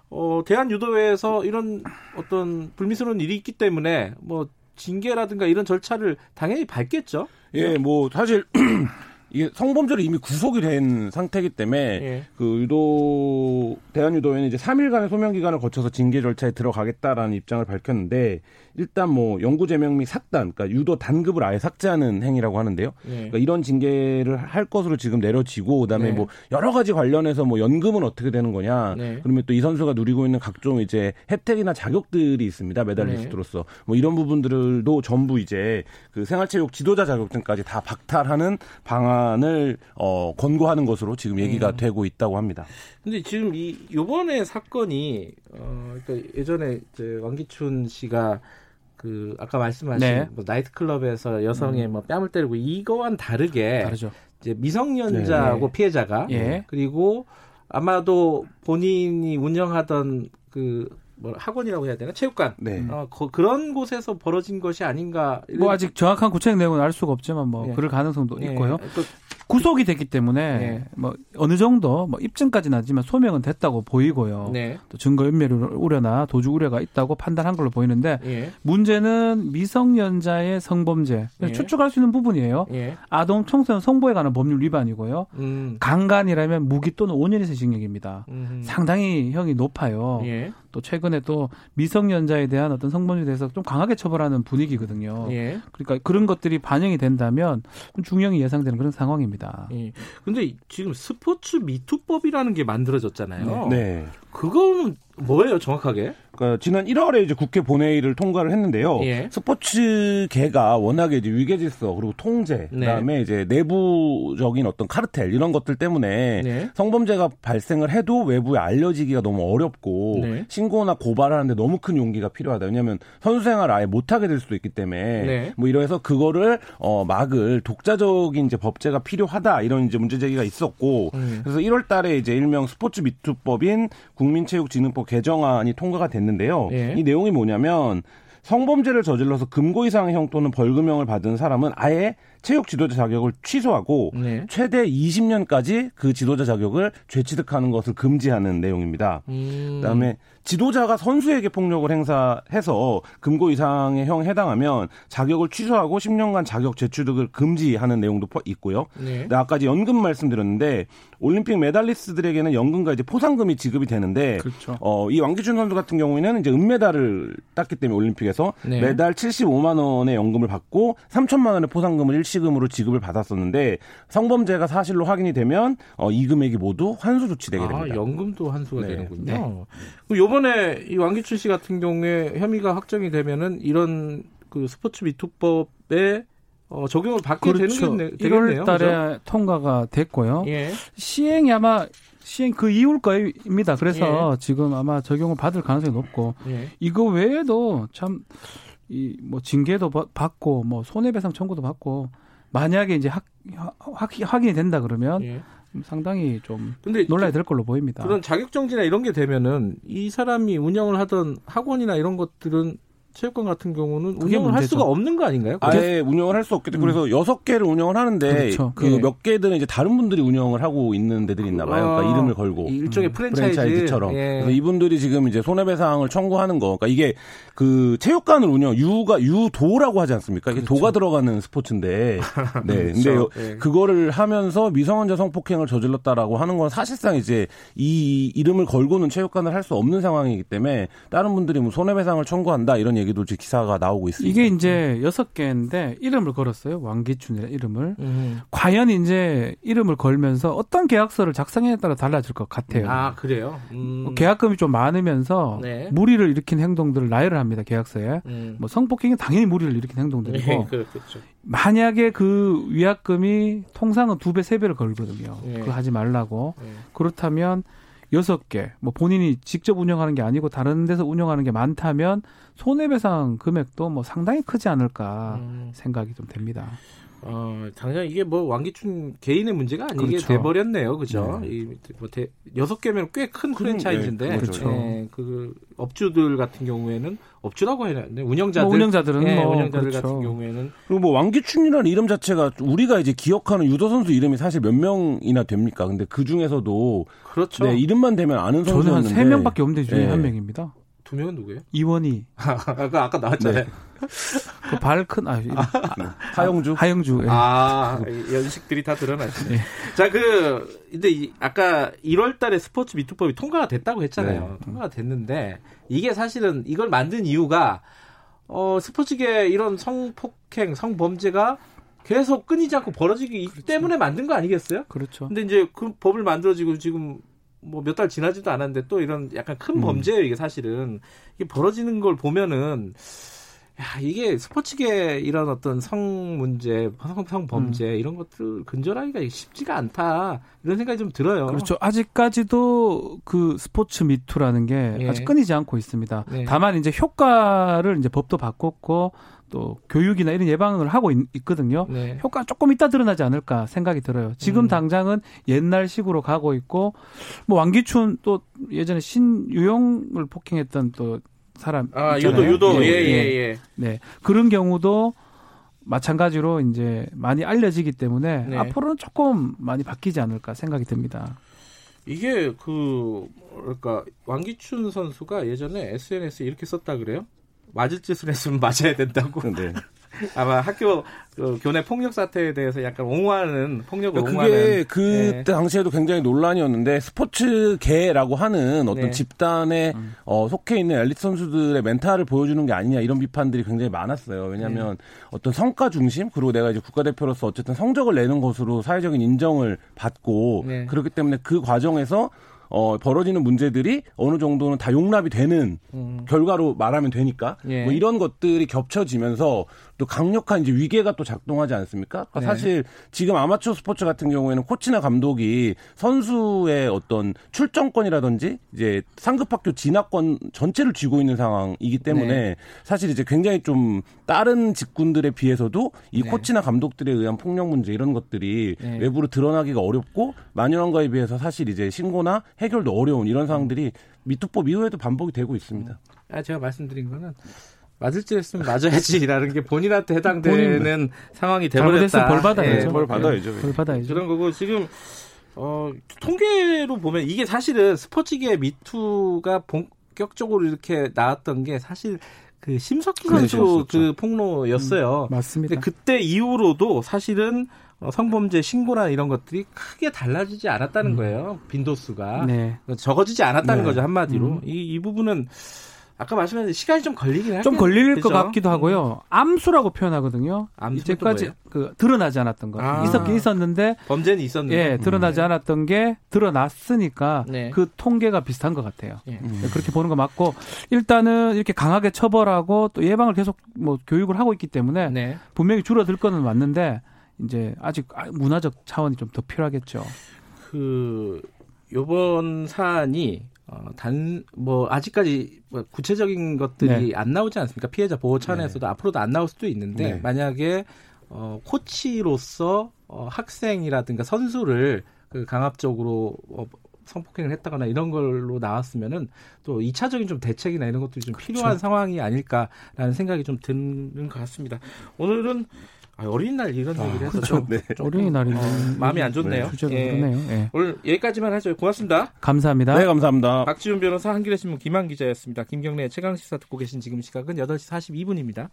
어, 대한유도회에서 이런 어떤 불미스러운 일이 있기 때문에 뭐 징계라든가 이런 절차를 당연히 밟겠죠. 예, 뭐 사실 이게 성범죄로 이미 구속이 된 상태이기 때문에 예. 그 유도 대한유도회는 이제 삼 일간의 소명 기간을 거쳐서 징계 절차에 들어가겠다라는 입장을 밝혔는데 일단 뭐 연구 제명 및 삭단, 그러니까 유도 단급을 아예 삭제하는 행위라고 하는데요. 예. 그러니까 이런 징계를 할 것으로 지금 내려지고 그다음에 네. 뭐 여러 가지 관련해서 뭐 연금은 어떻게 되는 거냐. 네. 그러면 또 이 선수가 누리고 있는 각종 이제 혜택이나 자격들이 있습니다. 메달리스트로서 네. 뭐 이런 부분들도 전부 이제 그 생활체육 지도자 자격증까지 다 박탈하는 방안. 을 어, 권고하는 것으로 지금 얘기가 음. 되고 있다고 합니다. 근데 지금 이 이번에 사건이 어, 그러니까 예전에 이제 왕기춘 씨가 그 아까 말씀하신 네. 뭐 나이트클럽에서 여성의 음. 뭐 뺨을 때리고 이거와는 다르게 다르죠. 이제 미성년자하고 네. 피해자가 네. 그리고 아마도 본인이 운영하던 그 뭐 학원이라고 해야 되나 체육관 네. 어, 거, 그런 곳에서 벌어진 것이 아닌가 이런... 뭐 아직 정확한 구체적 내용은 알 수가 없지만 뭐 예. 그럴 가능성도 예. 있고요. 또... 구속이 됐기 때문에 예. 뭐 어느 정도 뭐 입증까지는 하지만 소명은 됐다고 보이고요. 네. 또 증거인멸 우려나 도주 우려가 있다고 판단한 걸로 보이는데 예. 문제는 미성년자의 성범죄 예. 추측할 수 있는 부분이에요. 예. 아동 청소년 성보에 관한 법률 위반이고요. 음. 강간이라면 무기 또는 오 년 이상의 징역입니다. 음. 상당히 형이 높아요. 예. 또 최근에 또 미성년자에 대한 어떤 성범죄에 대해서 좀 강하게 처벌하는 분위기거든요. 예. 그러니까 그런 것들이 반영이 된다면 좀 중형이 예상되는 그런 상황입니다. 그런데 예. 지금 스포츠 미투법이라는 게 만들어졌잖아요. 네. 그거는 뭐예요, 정확하게? 그러니까 지난 일월에 이제 국회 본회의를 통과를 했는데요. 예. 스포츠계가 워낙에 이제 위계질서 그리고 통제 네. 그다음에 이제 내부적인 어떤 카르텔 이런 것들 때문에 네. 성범죄가 발생을 해도 외부에 알려지기가 너무 어렵고 네. 신고나 고발하는데 너무 큰 용기가 필요하다. 왜냐하면 선수 생활을 아예 못하게 될 수도 있기 때문에 네. 뭐 이러해서 그거를 어, 막을 독자적인 이제 법제가 필요하다 이런 이제 문제 제기가 있었고 음. 그래서 일월달에 이제 일명 스포츠 미투법인 국민체육진흥법 개정안이 통과가 됐는데. 는데요. 예. 이 내용이 뭐냐면 성범죄를 저질러서 금고 이상의 형 또는 벌금형을 받은 사람은 아예 체육 지도자 자격을 취소하고 네. 최대 이십 년까지 그 지도자 자격을 죄취득하는 것을 금지하는 내용입니다. 음. 그다음에 지도자가 선수에게 폭력을 행사해서 금고 이상의 형에 해당하면 자격을 취소하고 십 년간 자격 재취득을 금지하는 내용도 있고요. 네. 아까 연금 말씀드렸는데 올림픽 메달리스트들에게는 연금과 이제 포상금이 지급이 되는데 그렇죠. 어, 이 왕기춘 선수 같은 경우에는 이제 은메달을 땄기 때문에 올림픽에서 네. 매달 칠십오만 원의 연금을 받고 삼천만 원의 포상금을 일시금으로 지급을 받았었는데 성범죄가 사실로 확인이 되면 어, 이 금액이 모두 환수 조치되게 됩니다. 아, 연금도 환수가 네. 되는군요. 네. 그럼 요번 이번에 이 왕기춘 씨 같은 경우에 혐의가 확정이 되면은 이런 그 스포츠 미투법에 어, 적용을 받게 그렇죠. 되는 게 되겠네요. 일월 달에 그렇죠? 통과가 됐고요. 예. 시행이 아마 시행 그 이후일 거입니다. 그래서 예. 지금 아마 적용을 받을 가능성이 높고 예. 이거 외에도 참 이 뭐 징계도 받고 뭐 손해배상 청구도 받고 만약에 이제 확, 확, 확인이 된다 그러면. 예. 상당히 좀 논란이 될 걸로 보입니다. 그런 자격정지나 이런 게 되면은 이 사람이 운영을 하던 학원이나 이런 것들은 체육관 같은 경우는 운영을 문제죠. 할 수가 없는 거 아닌가요? 그게? 아예 운영을 할 수 없겠죠. 음. 그래서 여섯 개를 운영을 하는데 그렇죠. 그 예. 몇 개들은 이제 다른 분들이 운영을 하고 있는 데들이 있나 봐요. 그러니까 이름을 걸고. 일종의 음. 프랜차이즈. 프랜차이즈처럼. 예. 그래서 이분들이 지금 이제 손해배상을 청구하는 거. 그러니까 이게 그 체육관을 운영, 유가, 유도라고 하지 않습니까? 이게 그렇죠. 도가 들어가는 스포츠인데. 네. 그렇죠. 근데 예. 그거를 하면서 미성년자 성폭행을 저질렀다라고 하는 건 사실상 이제 이 이름을 걸고는 체육관을 할 수 없는 상황이기 때문에 다른 분들이 뭐 손해배상을 청구한다 이런 얘기 얘기도 제 기사가 나오고 있습니다. 이게 이제 여섯 개인데 이름을 걸었어요. 왕기춘이라는 이름을. 음. 과연 이제 이름을 걸면서 어떤 계약서를 작성에 따라 달라질 것 같아요. 아 그래요? 음. 계약금이 좀 많으면서 네. 무리를 일으킨 행동들을 나열을 합니다. 계약서에. 음. 뭐 성폭행이 당연히 무리를 일으킨 행동들이고. 네, 그렇겠죠. 만약에 그 위약금이 통상은 두 배, 세 배를 걸거든요. 네. 그거 하지 말라고. 네. 그렇다면. 여섯 개, 뭐 본인이 직접 운영하는 게 아니고 다른 데서 운영하는 게 많다면 손해배상 금액도 뭐 상당히 크지 않을까 생각이 좀 됩니다. 어, 당장 이게 뭐 왕기춘 개인의 문제가 아니게 그렇죠. 돼버렸네요. 그죠? 네. 이, 뭐 대, 여섯 개면 꽤 큰 프랜차이즈인데. 네, 그렇죠. 예, 그 업주들 같은 경우에는 업주라고 해야 되는데 운영자들. 뭐 운영자들은 예, 뭐. 운영자들 그렇죠. 같은 경우에는. 그리고 뭐 왕기춘이라는 이름 자체가 우리가 이제 기억하는 유도 선수 이름이 사실 몇 명이나 됩니까? 근데 그 중에서도. 그렇죠. 네, 이름만 되면 아는 선수였는데. 저는 한 세 명밖에 없는데 중에 예. 한 명입니다. 두 명은 누구예요? 이원희. 아까 아까 나왔잖아요. 네. 그 발 큰 아, 하영주. 하영주. 예. 아, 연식들이 다 드러나시네. 예. 자, 그 근데 이, 아까 일월달에 스포츠 미투법이 통과가 됐다고 했잖아요. 네. 통과가 됐는데 이게 사실은 이걸 만든 이유가 어, 스포츠계 이런 성폭행, 성범죄가 계속 끊이지 않고 벌어지기 그렇죠. 때문에 만든 거 아니겠어요? 그렇죠. 근데 이제 그 법을 만들어지고 지금. 뭐 몇 달 지나지도 않았는데 또 이런 약간 큰 범죄예요. 이게 사실은 이게 벌어지는 걸 보면은 야, 이게 스포츠계 이런 어떤 성 문제, 성성 범죄 음. 이런 것들 근절하기가 쉽지가 않다 이런 생각이 좀 들어요. 그렇죠. 아직까지도 그 스포츠 미투라는 게 예. 아직 끊이지 않고 있습니다. 예. 다만 이제 효과를 이제 법도 바꿨고. 또 교육이나 이런 예방을 하고 있, 있거든요. 네. 효과가 조금 이따 드러나지 않을까 생각이 들어요. 지금 음. 당장은 옛날식으로 가고 있고 뭐 왕기춘 또 예전에 신유영을 폭행했던 또 사람 아, 있잖아요. 유도 유도 예예예. 예, 예, 예. 네. 그런 경우도 마찬가지로 이제 많이 알려지기 때문에 네. 앞으로는 조금 많이 바뀌지 않을까 생각이 듭니다. 이게 그 뭐랄까 왕기춘 선수가 예전에 에스엔에스 이렇게 썼다 그래요? 맞을 짓을 했으면 맞아야 된다고. 네. 아마 학교 그, 교내 폭력 사태에 대해서 약간 옹호하는 폭력을 그게 옹호하는. 그게 그 네. 당시에도 굉장히 논란이었는데 스포츠계라고 하는 어떤 네. 집단에 음. 어, 속해 있는 엘리트 선수들의 멘탈을 보여주는 게 아니냐 이런 비판들이 굉장히 많았어요. 왜냐하면 네. 어떤 성과 중심 그리고 내가 이제 국가대표로서 어쨌든 성적을 내는 것으로 사회적인 인정을 받고 네. 그렇기 때문에 그 과정에서 어, 벌어지는 문제들이 어느 정도는 다 용납이 되는 음. 결과로 말하면 되니까 예. 뭐 이런 것들이 겹쳐지면서 또 강력한 이제 위계가 또 작동하지 않습니까? 그러니까 네. 사실 지금 아마추어 스포츠 같은 경우에는 코치나 감독이 선수의 어떤 출전권이라든지 이제 상급학교 진학권 전체를 쥐고 있는 상황이기 때문에 네. 사실 이제 굉장히 좀 다른 직군들에 비해서도 이 네. 코치나 감독들에 의한 폭력 문제 이런 것들이 네. 외부로 드러나기가 어렵고 만연한 거에 비해서 사실 이제 신고나 해결도 어려운 이런 상황들이 미투법 이후에도 반복이 되고 있습니다. 아, 제가 말씀드린 거는 맞을 짓 했으면 맞아야지라는 게 본인한테 해당되는 본인, 상황이 되버렸다. 벌 받아야죠. 예, 벌 받아야죠. 벌 받아야죠. 그런 거고 지금 어, 통계로 보면 이게 사실은 스포츠계 미투가 본격적으로 이렇게 나왔던 게 사실 그 심석희 선수 그 폭로였어요. 음, 맞습니다. 근데 그때 이후로도 사실은 성범죄 신고나 이런 것들이 크게 달라지지 않았다는 음. 거예요. 빈도수가 네. 적어지지 않았다는 네. 거죠 한마디로. 음. 이, 이 부분은. 아까 말씀하신 시간이 좀 걸리긴 할 것 같아요. 좀 걸릴 그렇죠? 것 같기도 하고요. 암수라고 표현하거든요. 이제까지 그 드러나지 않았던 거. 아. 있었긴 있었는데. 범죄는 있었는데. 예, 드러나지 음. 않았던 게 드러났으니까 네. 그 통계가 비슷한 것 같아요. 예. 음. 그렇게 보는 거 맞고 일단은 이렇게 강하게 처벌하고 또 예방을 계속 뭐 교육을 하고 있기 때문에 네. 분명히 줄어들 거는 맞는데 이제 아직 문화적 차원이 좀 더 필요하겠죠. 그 이번 사안이 어, 단, 뭐, 아직까지 구체적인 것들이 네. 안 나오지 않습니까? 피해자 보호 차원에서도 네. 앞으로도 안 나올 수도 있는데, 네. 만약에, 어, 코치로서, 어, 학생이라든가 선수를 그 강압적으로, 어, 성폭행을 했다거나 이런 걸로 나왔으면은 또 이차적인 좀 대책이나 이런 것들이 좀 그렇죠. 필요한 상황이 아닐까라는 생각이 좀 드는 것 같습니다. 오늘은, 아, 어린이날 이런 아, 얘기를 해서 그렇죠. 네. 어린이날인데 어, 마음이 안 좋네요. 네, 예. 그러네요. 예. 오늘 여기까지만 하죠. 고맙습니다. 감사합니다. 네, 감사합니다. 박지훈 변호사, 한겨레신문 김한 기자였습니다. 김경래 최강시사 듣고 계신 지금 시각은 여덟 시 사십이 분입니다.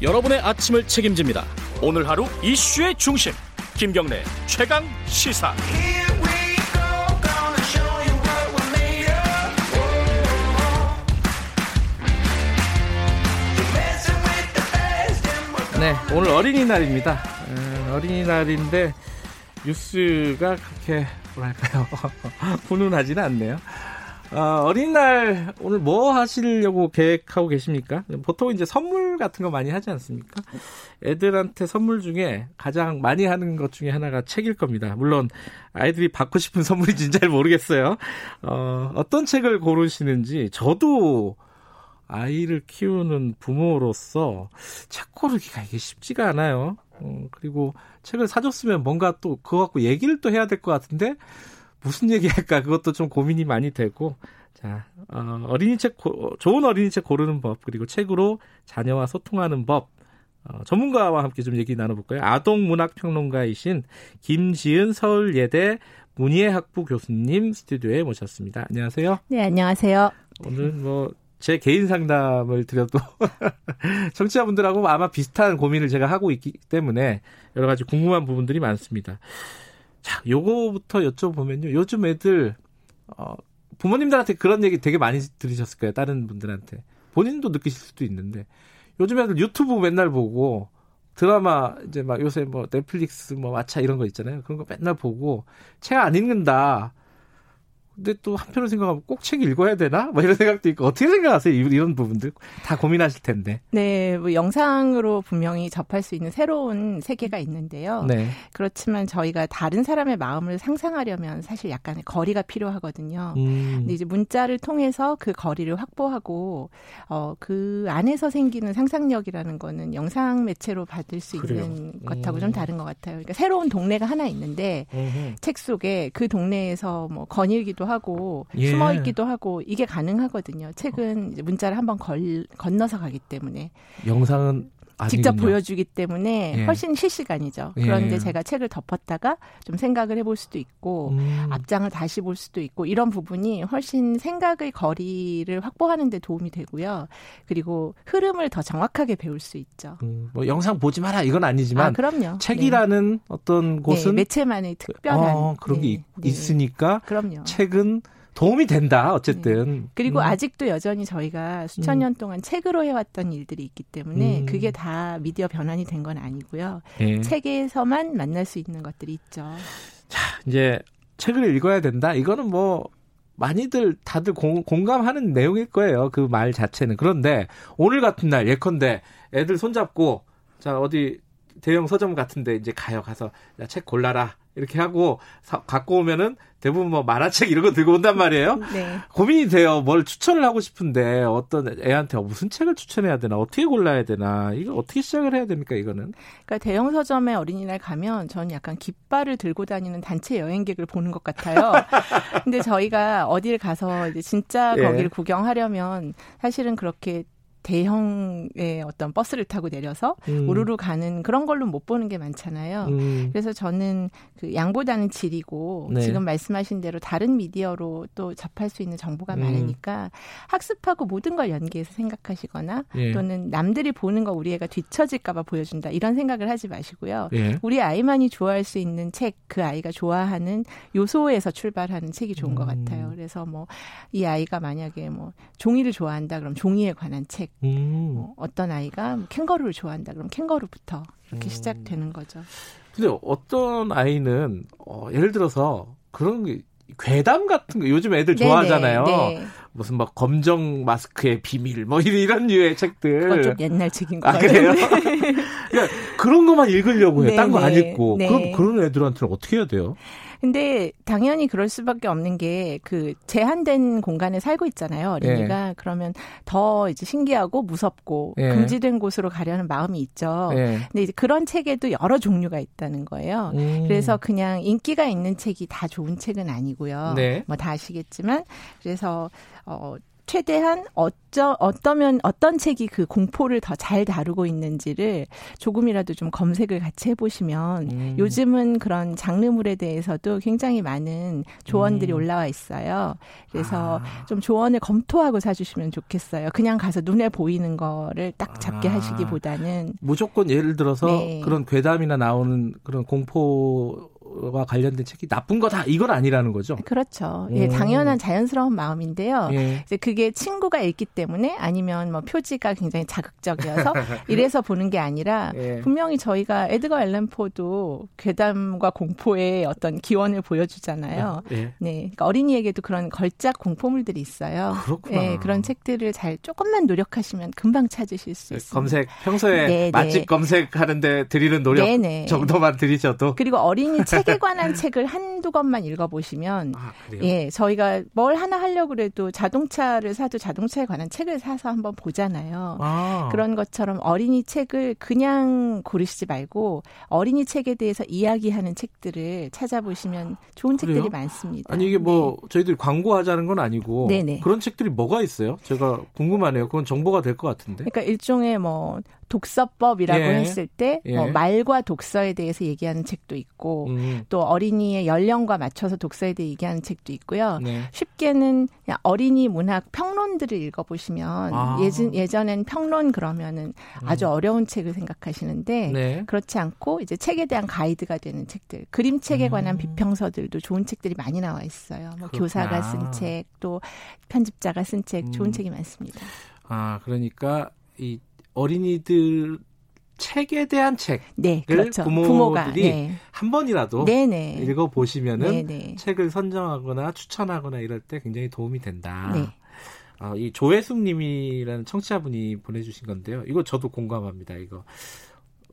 여러분의 아침을 책임집니다. 오늘 하루 이슈의 중심 김경래 최강시사. 네, 오늘 어린이날입니다. 음, 어린이날인데 뉴스가 그렇게 뭐랄까요? 훈훈하지는 않네요. 어, 어린 날 오늘 뭐 하시려고 계획하고 계십니까? 보통 이제 선물 같은 거 많이 하지 않습니까? 애들한테 선물 중에 가장 많이 하는 것 중에 하나가 책일 겁니다. 물론 아이들이 받고 싶은 선물인지는 잘 모르겠어요. 어, 어떤 책을 고르시는지 저도 아이를 키우는 부모로서 책 고르기가 이게 쉽지가 않아요. 어, 그리고 책을 사줬으면 뭔가 또 그거 갖고 얘기를 또 해야 될 것 같은데 무슨 얘기할까 그것도 좀 고민이 많이 되고 자 어, 어린이 책 고, 좋은 어린이 책 고르는 법 그리고 책으로 자녀와 소통하는 법 어, 전문가와 함께 좀 얘기 나눠볼까요? 아동문학평론가이신 김지은 서울예대 문예학부 교수님 스튜디오에 모셨습니다. 안녕하세요. 네, 안녕하세요. 오늘 뭐 제 개인 상담을 드려도 청취자분들하고 아마 비슷한 고민을 제가 하고 있기 때문에 여러 가지 궁금한 부분들이 많습니다. 자, 요거부터 여쭤보면요. 요즘 애들 어, 부모님들한테 그런 얘기 되게 많이 들으셨을 거예요. 다른 분들한테. 본인도 느끼실 수도 있는데. 요즘 애들 유튜브 맨날 보고 드라마 이제 막 요새 뭐 넷플릭스 뭐 왓챠 이런 거 있잖아요. 그런 거 맨날 보고 책 안 읽는다. 근데 또 한편으로 생각하면 꼭 책 읽어야 되나? 뭐 이런 생각도 있고 어떻게 생각하세요? 이런 부분들 다 고민하실 텐데. 네, 뭐 영상으로 분명히 접할 수 있는 새로운 세계가 있는데요. 네. 그렇지만 저희가 다른 사람의 마음을 상상하려면 사실 약간의 거리가 필요하거든요. 음. 근데 이제 문자를 통해서 그 거리를 확보하고 어, 그 안에서 생기는 상상력이라는 거는 영상 매체로 받을 수 그래요. 있는 음. 것하고 좀 다른 것 같아요. 그러니까 새로운 동네가 하나 있는데 음. 책 속에 그 동네에서 뭐 거닐기도 하고 예. 숨어 있기도 하고 이게 가능하거든요. 책은 이제 문자를 한번 걸, 건너서 가기 때문에 영상은 아니군요. 직접 보여주기 때문에 예. 훨씬 실시간이죠. 그런데 예. 제가 책을 덮었다가 좀 생각을 해볼 수도 있고 음. 앞장을 다시 볼 수도 있고 이런 부분이 훨씬 생각의 거리를 확보하는 데 도움이 되고요. 그리고 흐름을 더 정확하게 배울 수 있죠. 음, 뭐 영상 보지 마라 이건 아니지만 아, 그럼요. 책이라는 네. 어떤 곳은 네, 매체만의 특별한 어, 그런 네, 게 네. 있으니까 그럼요. 책은 도움이 된다, 어쨌든. 네. 그리고 음. 아직도 여전히 저희가 수천 년 동안 음. 책으로 해왔던 일들이 있기 때문에 음. 그게 다 미디어 변환이 된 건 아니고요. 네. 책에서만 만날 수 있는 것들이 있죠. 자, 이제 책을 읽어야 된다. 이거는 뭐 많이들 다들 공, 공감하는 내용일 거예요. 그 말 자체는. 그런데 오늘 같은 날 예컨대 애들 손잡고 자, 어디 대형 서점 같은데 이제 가요. 가서 야, 책 골라라. 이렇게 하고 사, 갖고 오면은 대부분 뭐 만화책 이런 거 들고 온단 말이에요. 네. 고민이 돼요. 뭘 추천을 하고 싶은데 어떤 애한테 무슨 책을 추천해야 되나 어떻게 골라야 되나 이거 어떻게 시작을 해야 됩니까 이거는? 그러니까 대형 서점에 어린이날 가면 저는 약간 깃발을 들고 다니는 단체 여행객을 보는 것 같아요. 근데 저희가 어디를 가서 이제 진짜 예. 거기를 구경하려면 사실은 그렇게 대형의 어떤 버스를 타고 내려서 음. 우르르 가는 그런 걸로 못 보는 게 많잖아요. 음. 그래서 저는 그 양보다는 질이고 네. 지금 말씀하신 대로 다른 미디어로 또 접할 수 있는 정보가 음. 많으니까 학습하고 모든 걸 연계해서 생각하시거나 예. 또는 남들이 보는 거 우리 애가 뒤처질까 봐 보여준다 이런 생각을 하지 마시고요. 예. 우리 아이만이 좋아할 수 있는 책, 그 아이가 좋아하는 요소에서 출발하는 책이 좋은 음. 것 같아요. 그래서 뭐 이 아이가 만약에 뭐 종이를 좋아한다 그럼 종이에 관한 책 음. 뭐 어떤 아이가 캥거루를 좋아한다 그럼 캥거루부터 이렇게 음. 시작되는 거죠. 근데 어떤 아이는 어, 예를 들어서 그런 게 괴담 같은 거 요즘 애들 네네, 좋아하잖아요. 네. 무슨 막 검정 마스크의 비밀 뭐 이런 류의 책들. 그건 좀 옛날 책인 것 같아요. 아, 그러니까 그런 것만 읽으려고 해요. 딴 거 안 읽고. 네. 그럼 그런 애들한테는 어떻게 해야 돼요? 근데 당연히 그럴 수밖에 없는 게 그 제한된 공간에 살고 있잖아요. 어린이가. 예. 그러면 더 이제 신기하고 무섭고 예. 금지된 곳으로 가려는 마음이 있죠. 예. 근데 이제 그런 책에도 여러 종류가 있다는 거예요. 음. 그래서 그냥 인기가 있는 책이 다 좋은 책은 아니고요. 네. 뭐 다 아시겠지만 그래서 어. 최대한 어쩌, 어떠면, 어떤 책이 그 공포를 더 잘 다루고 있는지를 조금이라도 좀 검색을 같이 해보시면 음. 요즘은 그런 장르물에 대해서도 굉장히 많은 조언들이 음. 올라와 있어요. 그래서 아. 좀 조언을 검토하고 사주시면 좋겠어요. 그냥 가서 눈에 보이는 거를 딱 잡게 아. 하시기보다는. 무조건 예를 들어서 네. 그런 괴담이나 나오는 그런 공포 거와 관련된 책이 나쁜 거다 이건 아니라는 거죠. 그렇죠. 예, 당연한 자연스러운 마음인데요. 예. 이제 그게 친구가 있기 때문에 아니면 뭐 표지가 굉장히 자극적이어서 이래서 보는 게 아니라 예. 분명히 저희가 에드거 앨런 포도 괴담과 공포의 어떤 기원을 보여주잖아요. 예. 네, 그러니까 어린이에게도 그런 걸작 공포물들이 있어요. 그렇구나. 예, 그런 책들을 잘 조금만 노력하시면 금방 찾으실 수 있습니다. 검색 평소에 네, 맛집 네. 검색하는데 드리는 노력 네, 네. 정도만 드리셔도. 그리고 어린이 책에 관한 책을 한두 권만 읽어보시면 아, 예, 저희가 뭘 하나 하려고 해도 자동차를 사도 자동차에 관한 책을 사서 한번 보잖아요. 아. 그런 것처럼 어린이 책을 그냥 고르시지 말고 어린이 책에 대해서 이야기하는 책들을 찾아보시면 좋은 그래요? 책들이 많습니다. 아니 이게 뭐 네. 저희들이 광고하자는 건 아니고 네네. 그런 책들이 뭐가 있어요? 제가 궁금하네요. 그건 정보가 될 것 같은데. 그러니까 일종의 뭐 독서법이라고 예. 했을 때 예. 뭐 말과 독서에 대해서 얘기하는 책도 있고 음. 또 어린이의 연령과 맞춰서 독서에 대해 얘기하는 책도 있고요. 네. 쉽게는 그냥 어린이 문학 평론들을 읽어보시면 아. 예전, 예전엔 평론 그러면은 아주 음. 어려운 책을 생각하시는데 네. 그렇지 않고 이제 책에 대한 가이드가 되는 책들, 그림책에 관한 음. 비평서들도 좋은 책들이 많이 나와 있어요. 뭐 교사가 쓴 책, 또 편집자가 쓴 책, 좋은 음. 책이 많습니다. 아 그러니까 이 어린이들 책에 대한 책을 네, 그렇죠. 부모들이 부모가, 네. 한 번이라도 네네. 읽어보시면은 네네. 책을 선정하거나 추천하거나 이럴 때 굉장히 도움이 된다. 네. 어, 이 조혜숙님이라는 청취자분이 보내주신 건데요. 이거 저도 공감합니다. 이거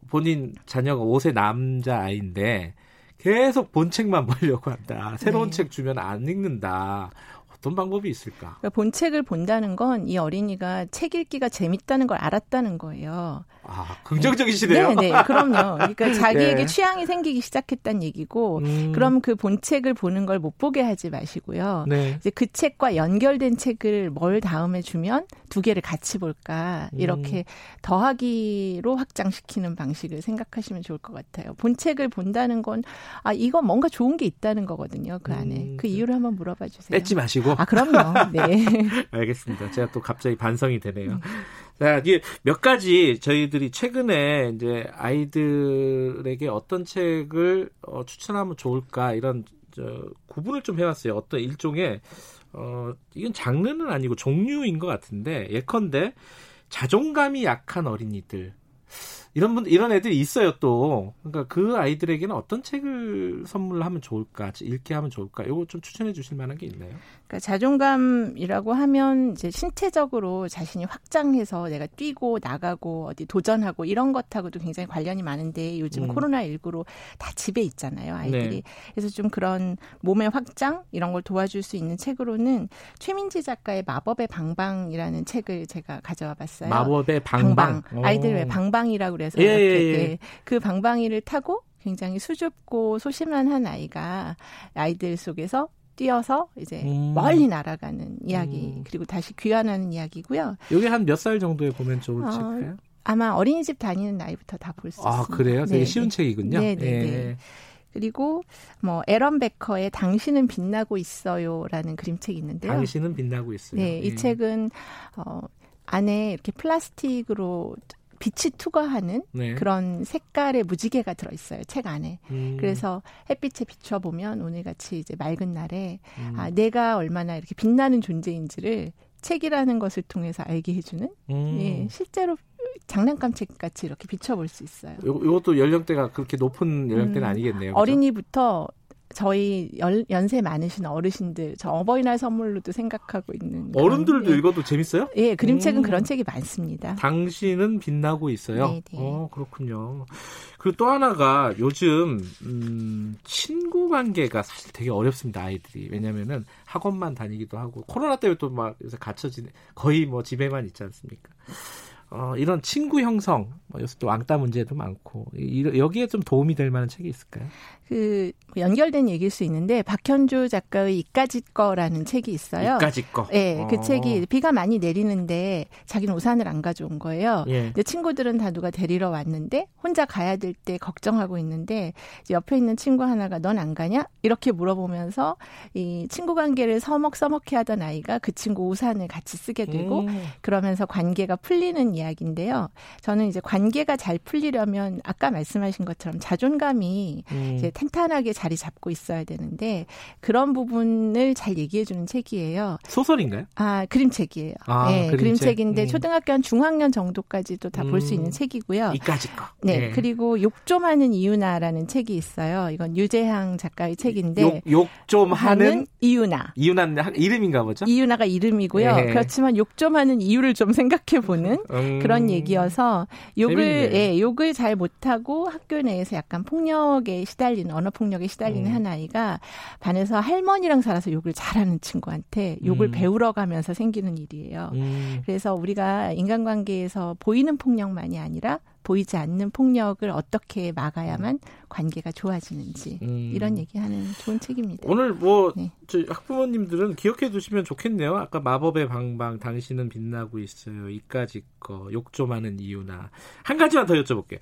본인 자녀가 오 세 남자 아이인데 계속 본 책만 보려고 한다. 새로운 네. 책 주면 안 읽는다. 어떤 방법이 있을까? 그러니까 본 책을 본다는 건 이 어린이가 책 읽기가 재밌다는 걸 알았다는 거예요. 아, 긍정적이시네요. 네, 네, 그럼요. 그러니까 자기에게 네. 취향이 생기기 시작했다는 얘기고, 음. 그럼 그 본 책을 보는 걸 못 보게 하지 마시고요. 네. 이제 그 책과 연결된 책을 뭘 다음에 주면 두 개를 같이 볼까 이렇게 음. 더하기로 확장시키는 방식을 생각하시면 좋을 것 같아요. 본 책을 본다는 건 아, 이거 뭔가 좋은 게 있다는 거거든요. 그 안에 음. 그 이유를 한번 물어봐 주세요. 뺏지 마시고. 아, 그럼요. 네. 알겠습니다. 제가 또 갑자기 반성이 되네요. 자, 이게 몇 가지 저희들이 최근에 이제 아이들에게 어떤 책을 어, 추천하면 좋을까 이런 저, 구분을 좀 해왔어요. 어떤 일종의 어, 이건 장르는 아니고 종류인 것 같은데 예컨대 자존감이 약한 어린이들. 이런 분 이런 애들이 있어요 또. 그러니까 그 아이들에게는 어떤 책을 선물하면 좋을까, 읽게 하면 좋을까? 이거 좀 추천해 주실 만한 게 있나요? 그러니까 자존감이라고 하면 이제 신체적으로 자신이 확장해서 내가 뛰고 나가고 어디 도전하고 이런 것하고도 굉장히 관련이 많은데 요즘 음. 코로나십구로 다 집에 있잖아요 아이들이. 네. 그래서 좀 그런 몸의 확장 이런 걸 도와줄 수 있는 책으로는 최민지 작가의 마법의 방방이라는 책을 제가 가져와봤어요. 마법의 방방. 방방. 아이들 왜 방방이라고 그래서 예, 이렇게 예, 예. 그 방방이를 타고 굉장히 수줍고 소심한 한 아이가 아이들 속에서 뛰어서 이제 음. 멀리 날아가는 이야기 음. 그리고 다시 귀환하는 이야기고요. 이게 한 몇 살 정도에 보면 좋을까요? 어, 아마 어린이집 다니는 나이부터 다 볼 수 있습니다. 아 그래요? 되게 네, 쉬운 네. 책이군요. 네, 네, 예. 네. 그리고 뭐 에런 베커의 당신은 빛나고 있어요라는 그림책이 있는데요. 당신은 빛나고 있어요. 네, 이 예. 책은 어, 안에 이렇게 플라스틱으로 빛이 투과하는 네. 그런 색깔의 무지개가 들어있어요. 책 안에. 음. 그래서 햇빛에 비춰보면 오늘같이 이제 맑은 날에 음. 아, 내가 얼마나 이렇게 빛나는 존재인지를 책이라는 것을 통해서 알게 해주는 음. 예, 실제로 장난감 책같이 이렇게 비춰볼 수 있어요. 요, 이것도 연령대가 그렇게 높은 연령대는 음. 아니겠네요. 그렇죠? 어린이부터 저희 연, 연세 많으신 어르신들 저 어버이날 선물로도 생각하고 있는 그런, 어른들도 예. 읽어도 재밌어요? 예, 그림책은 음. 그런 책이 많습니다. 당신은 빛나고 있어요? 네네. 어, 그렇군요. 그리고 또 하나가 요즘 음, 친구 관계가 사실 되게 어렵습니다 아이들이. 왜냐면은 학원만 다니기도 하고 코로나 때문에 또 막 요새 갇혀지는, 거의 뭐 집에만 있지 않습니까? 어, 이런 친구 형성, 뭐 요새 또 왕따 문제도 많고, 이, 여기에 좀 도움이 될 만한 책이 있을까요? 그 연결된 얘기일 수 있는데 박현주 작가의 이까지 거라는 책이 있어요. 이까지 거. 예, 네, 그 책이 비가 많이 내리는데 자기는 우산을 안 가져온 거예요. 예. 근데 친구들은 다 누가 데리러 왔는데 혼자 가야 될 때 걱정하고 있는데 이제 옆에 있는 친구 하나가 넌 안 가냐? 이렇게 물어보면서 이 친구 관계를 서먹서먹해 하던 아이가 그 친구 우산을 같이 쓰게 되고 음. 그러면서 관계가 풀리는 이야기. 이야기인데요. 저는 이제 관계가 잘 풀리려면 아까 말씀하신 것처럼 자존감이 음. 이제 탄탄하게 자리 잡고 있어야 되는데 그런 부분을 잘 얘기해주는 책이에요. 소설인가요? 아, 그림책이에요. 아, 네, 그림책. 그림책인데 음. 초등학교 한 중학년 정도까지도 다 볼 수 음. 있는 책이고요. 이까지 거. 네, 네. 그리고 욕 좀 하는 이유나라는 책이 있어요. 이건 유재향 작가의 책인데 욕 좀 하는 이유나. 이유나는 이름인가 보죠? 이유나가 이름이고요. 네. 그렇지만 욕 좀 하는 이유를 좀 생각해보는 음. 그런 얘기여서 욕을 예, 욕을 잘 못하고 학교 내에서 약간 폭력에 시달리는 언어폭력에 시달리는 음. 한 아이가 반에서 할머니랑 살아서 욕을 잘하는 친구한테 욕을 음. 배우러 가면서 생기는 일이에요. 음. 그래서 우리가 인간관계에서 보이는 폭력만이 아니라 보이지 않는 폭력을 어떻게 막아야만 관계가 좋아지는지 음. 이런 얘기하는 좋은 책입니다. 오늘 뭐 네. 학부모님들은 기억해 두시면 좋겠네요. 아까 마법의 방방 당신은 빛나고 있어요. 이까지 거 욕 좀 하는 이유나. 한 가지만 더 여쭤볼게요.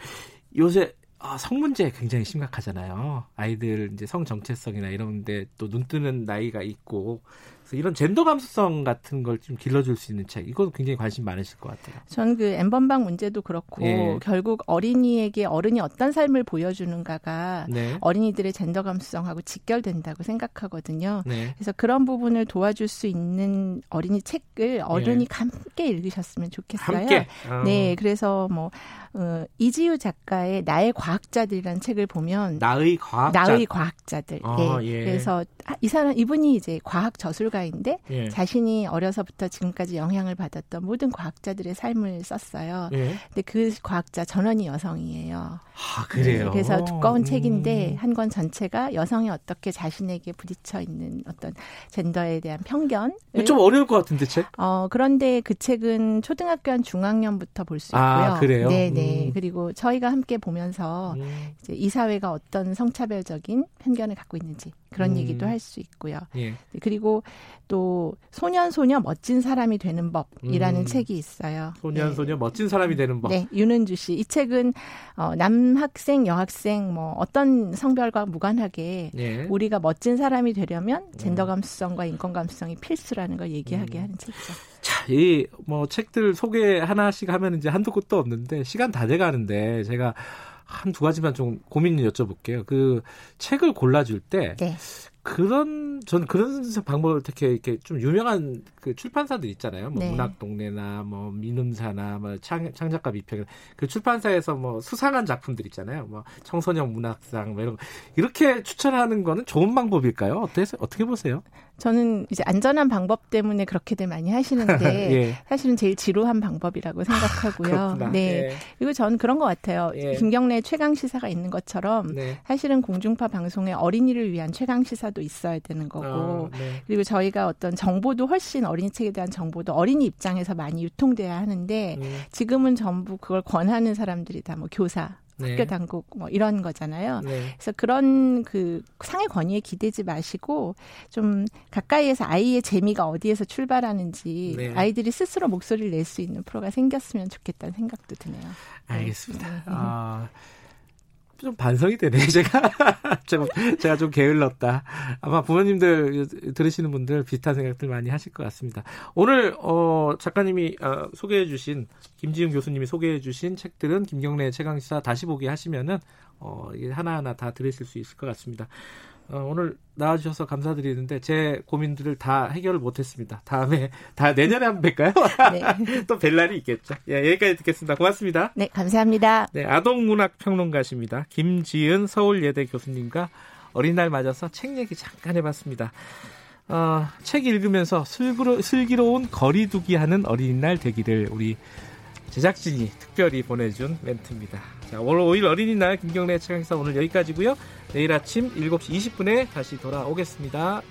요새 아, 성 문제 굉장히 심각하잖아요. 아이들 이제 성 정체성이나 이런데 또 눈뜨는 나이가 있고 그래서 이런 젠더 감수성 같은 걸 좀 길러줄 수 있는 책 이건 굉장히 관심 많으실 것 같아요. 전 그 엠번방 문제도 그렇고 예. 결국 어린이에게 어른이 어떤 삶을 보여주는가가 네. 어린이들의 젠더 감수성하고 직결된다고 생각하거든요. 네. 그래서 그런 부분을 도와줄 수 있는 어린이 책을 어른이 예. 함께 읽으셨으면 좋겠어요. 함께. 어. 네, 그래서 뭐 어, 이지우 작가의 나의 과학자들이라는 책을 보면 나의 과학자 나의 과학자들. 어, 네. 예. 그래서 이 사람 이분이 이제 과학 저술가인데 예. 자신이 어려서부터 지금까지 영향을 받았던 모든 과학자들의 삶을 썼어요. 예. 근데 그 과학자 전원이 여성이에요. 아 그래요. 네, 그래서 두꺼운 음. 책인데 한 권 전체가 여성이 어떻게 자신에게 부딪혀 있는 어떤 젠더에 대한 편견. 좀 어려울 것 같은데 책. 어 그런데 그 책은 초등학교 한 중학년부터 볼 수 있고요. 아 그래요. 네네. 네. 그리고 저희가 함께 보면서 음. 이제 이 사회가 어떤 성차별적인 편견을 갖고 있는지 그런 음. 얘기도 할 수 있고요. 예. 그리고 또 소년 소녀 멋진 사람이 되는 법이라는 음. 책이 있어요. 소년 네. 소녀 멋진 사람이 되는 법. 네, 윤은주 씨. 이 책은 어, 남학생, 여학생 뭐 어떤 성별과 무관하게 예. 우리가 멋진 사람이 되려면 젠더 감수성과 인권 감수성이 필수라는 걸 얘기하게 음. 하는 책이죠. 자, 이 뭐 책들 소개 하나씩 하면 이제 한두 곳도 없는데 시간 다 돼가는데 제가 한 두 가지만 좀 고민을 여쭤볼게요. 그 책을 골라줄 때 네. 그런 전 그런 방법을 특히 이렇게 좀 유명한 그 출판사들 있잖아요. 뭐 네. 문학동네나 뭐 민음사나 뭐 창, 창작가 미평 그 출판사에서 뭐 수상한 작품들 있잖아요. 뭐 청소년 문학상 뭐 이런 거. 이렇게 추천하는 거는 좋은 방법일까요? 어때서 어떻게 보세요? 저는 이제 안전한 방법 때문에 그렇게들 많이 하시는데 예. 사실은 제일 지루한 방법이라고 생각하고요. 네. 예. 그리고 전 그런 것 같아요. 예. 김경래 최강 시사가 있는 것처럼 네. 사실은 공중파 방송에 어린이를 위한 최강 시사도 있어야 되는 거고 어, 네. 그리고 저희가 어떤 정보도 훨씬 어린이 책에 대한 정보도 어린이 입장에서 많이 유통돼야 하는데 음. 지금은 전부 그걸 권하는 사람들이 다 뭐 교사. 네. 학교 당국 뭐 이런 거잖아요. 네. 그래서 그런 그 상의 권위에 기대지 마시고 좀 가까이에서 아이의 재미가 어디에서 출발하는지 네. 아이들이 스스로 목소리를 낼 수 있는 프로가 생겼으면 좋겠다는 생각도 드네요. 알겠습니다. 네. 어, 좀 반성이 되네. 제가 제가, 제가 좀 게을렀다. 아마 부모님들 들으시는 분들 비슷한 생각들 많이 하실 것 같습니다. 오늘 어, 작가님이 어, 소개해 주신 김지은 교수님이 소개해 주신 책들은 김경래의 최강시사 다시 보기 하시면은 어, 하나하나 다 들으실 수 있을 것 같습니다. 어, 오늘 나와주셔서 감사드리는데 제 고민들을 다 해결을 못했습니다. 다음에 다 내년에 한번 뵐까요? 네. 또 뵐 날이 있겠죠. 예, 여기까지 듣겠습니다. 고맙습니다. 네, 감사합니다. 네, 아동문학평론가십니다. 김지은 서울예대 교수님과 어린이날 맞아서 책 얘기 잠깐 해봤습니다. 어, 책 읽으면서 슬기로, 슬기로운 거리두기 하는 어린이날 되기를 우리 제작진이 특별히 보내준 멘트입니다. 자, 오월 오일 어린이날 김경래 최강시사 오늘 여기까지고요. 내일 아침 일곱 시 이십 분에 다시 돌아오겠습니다.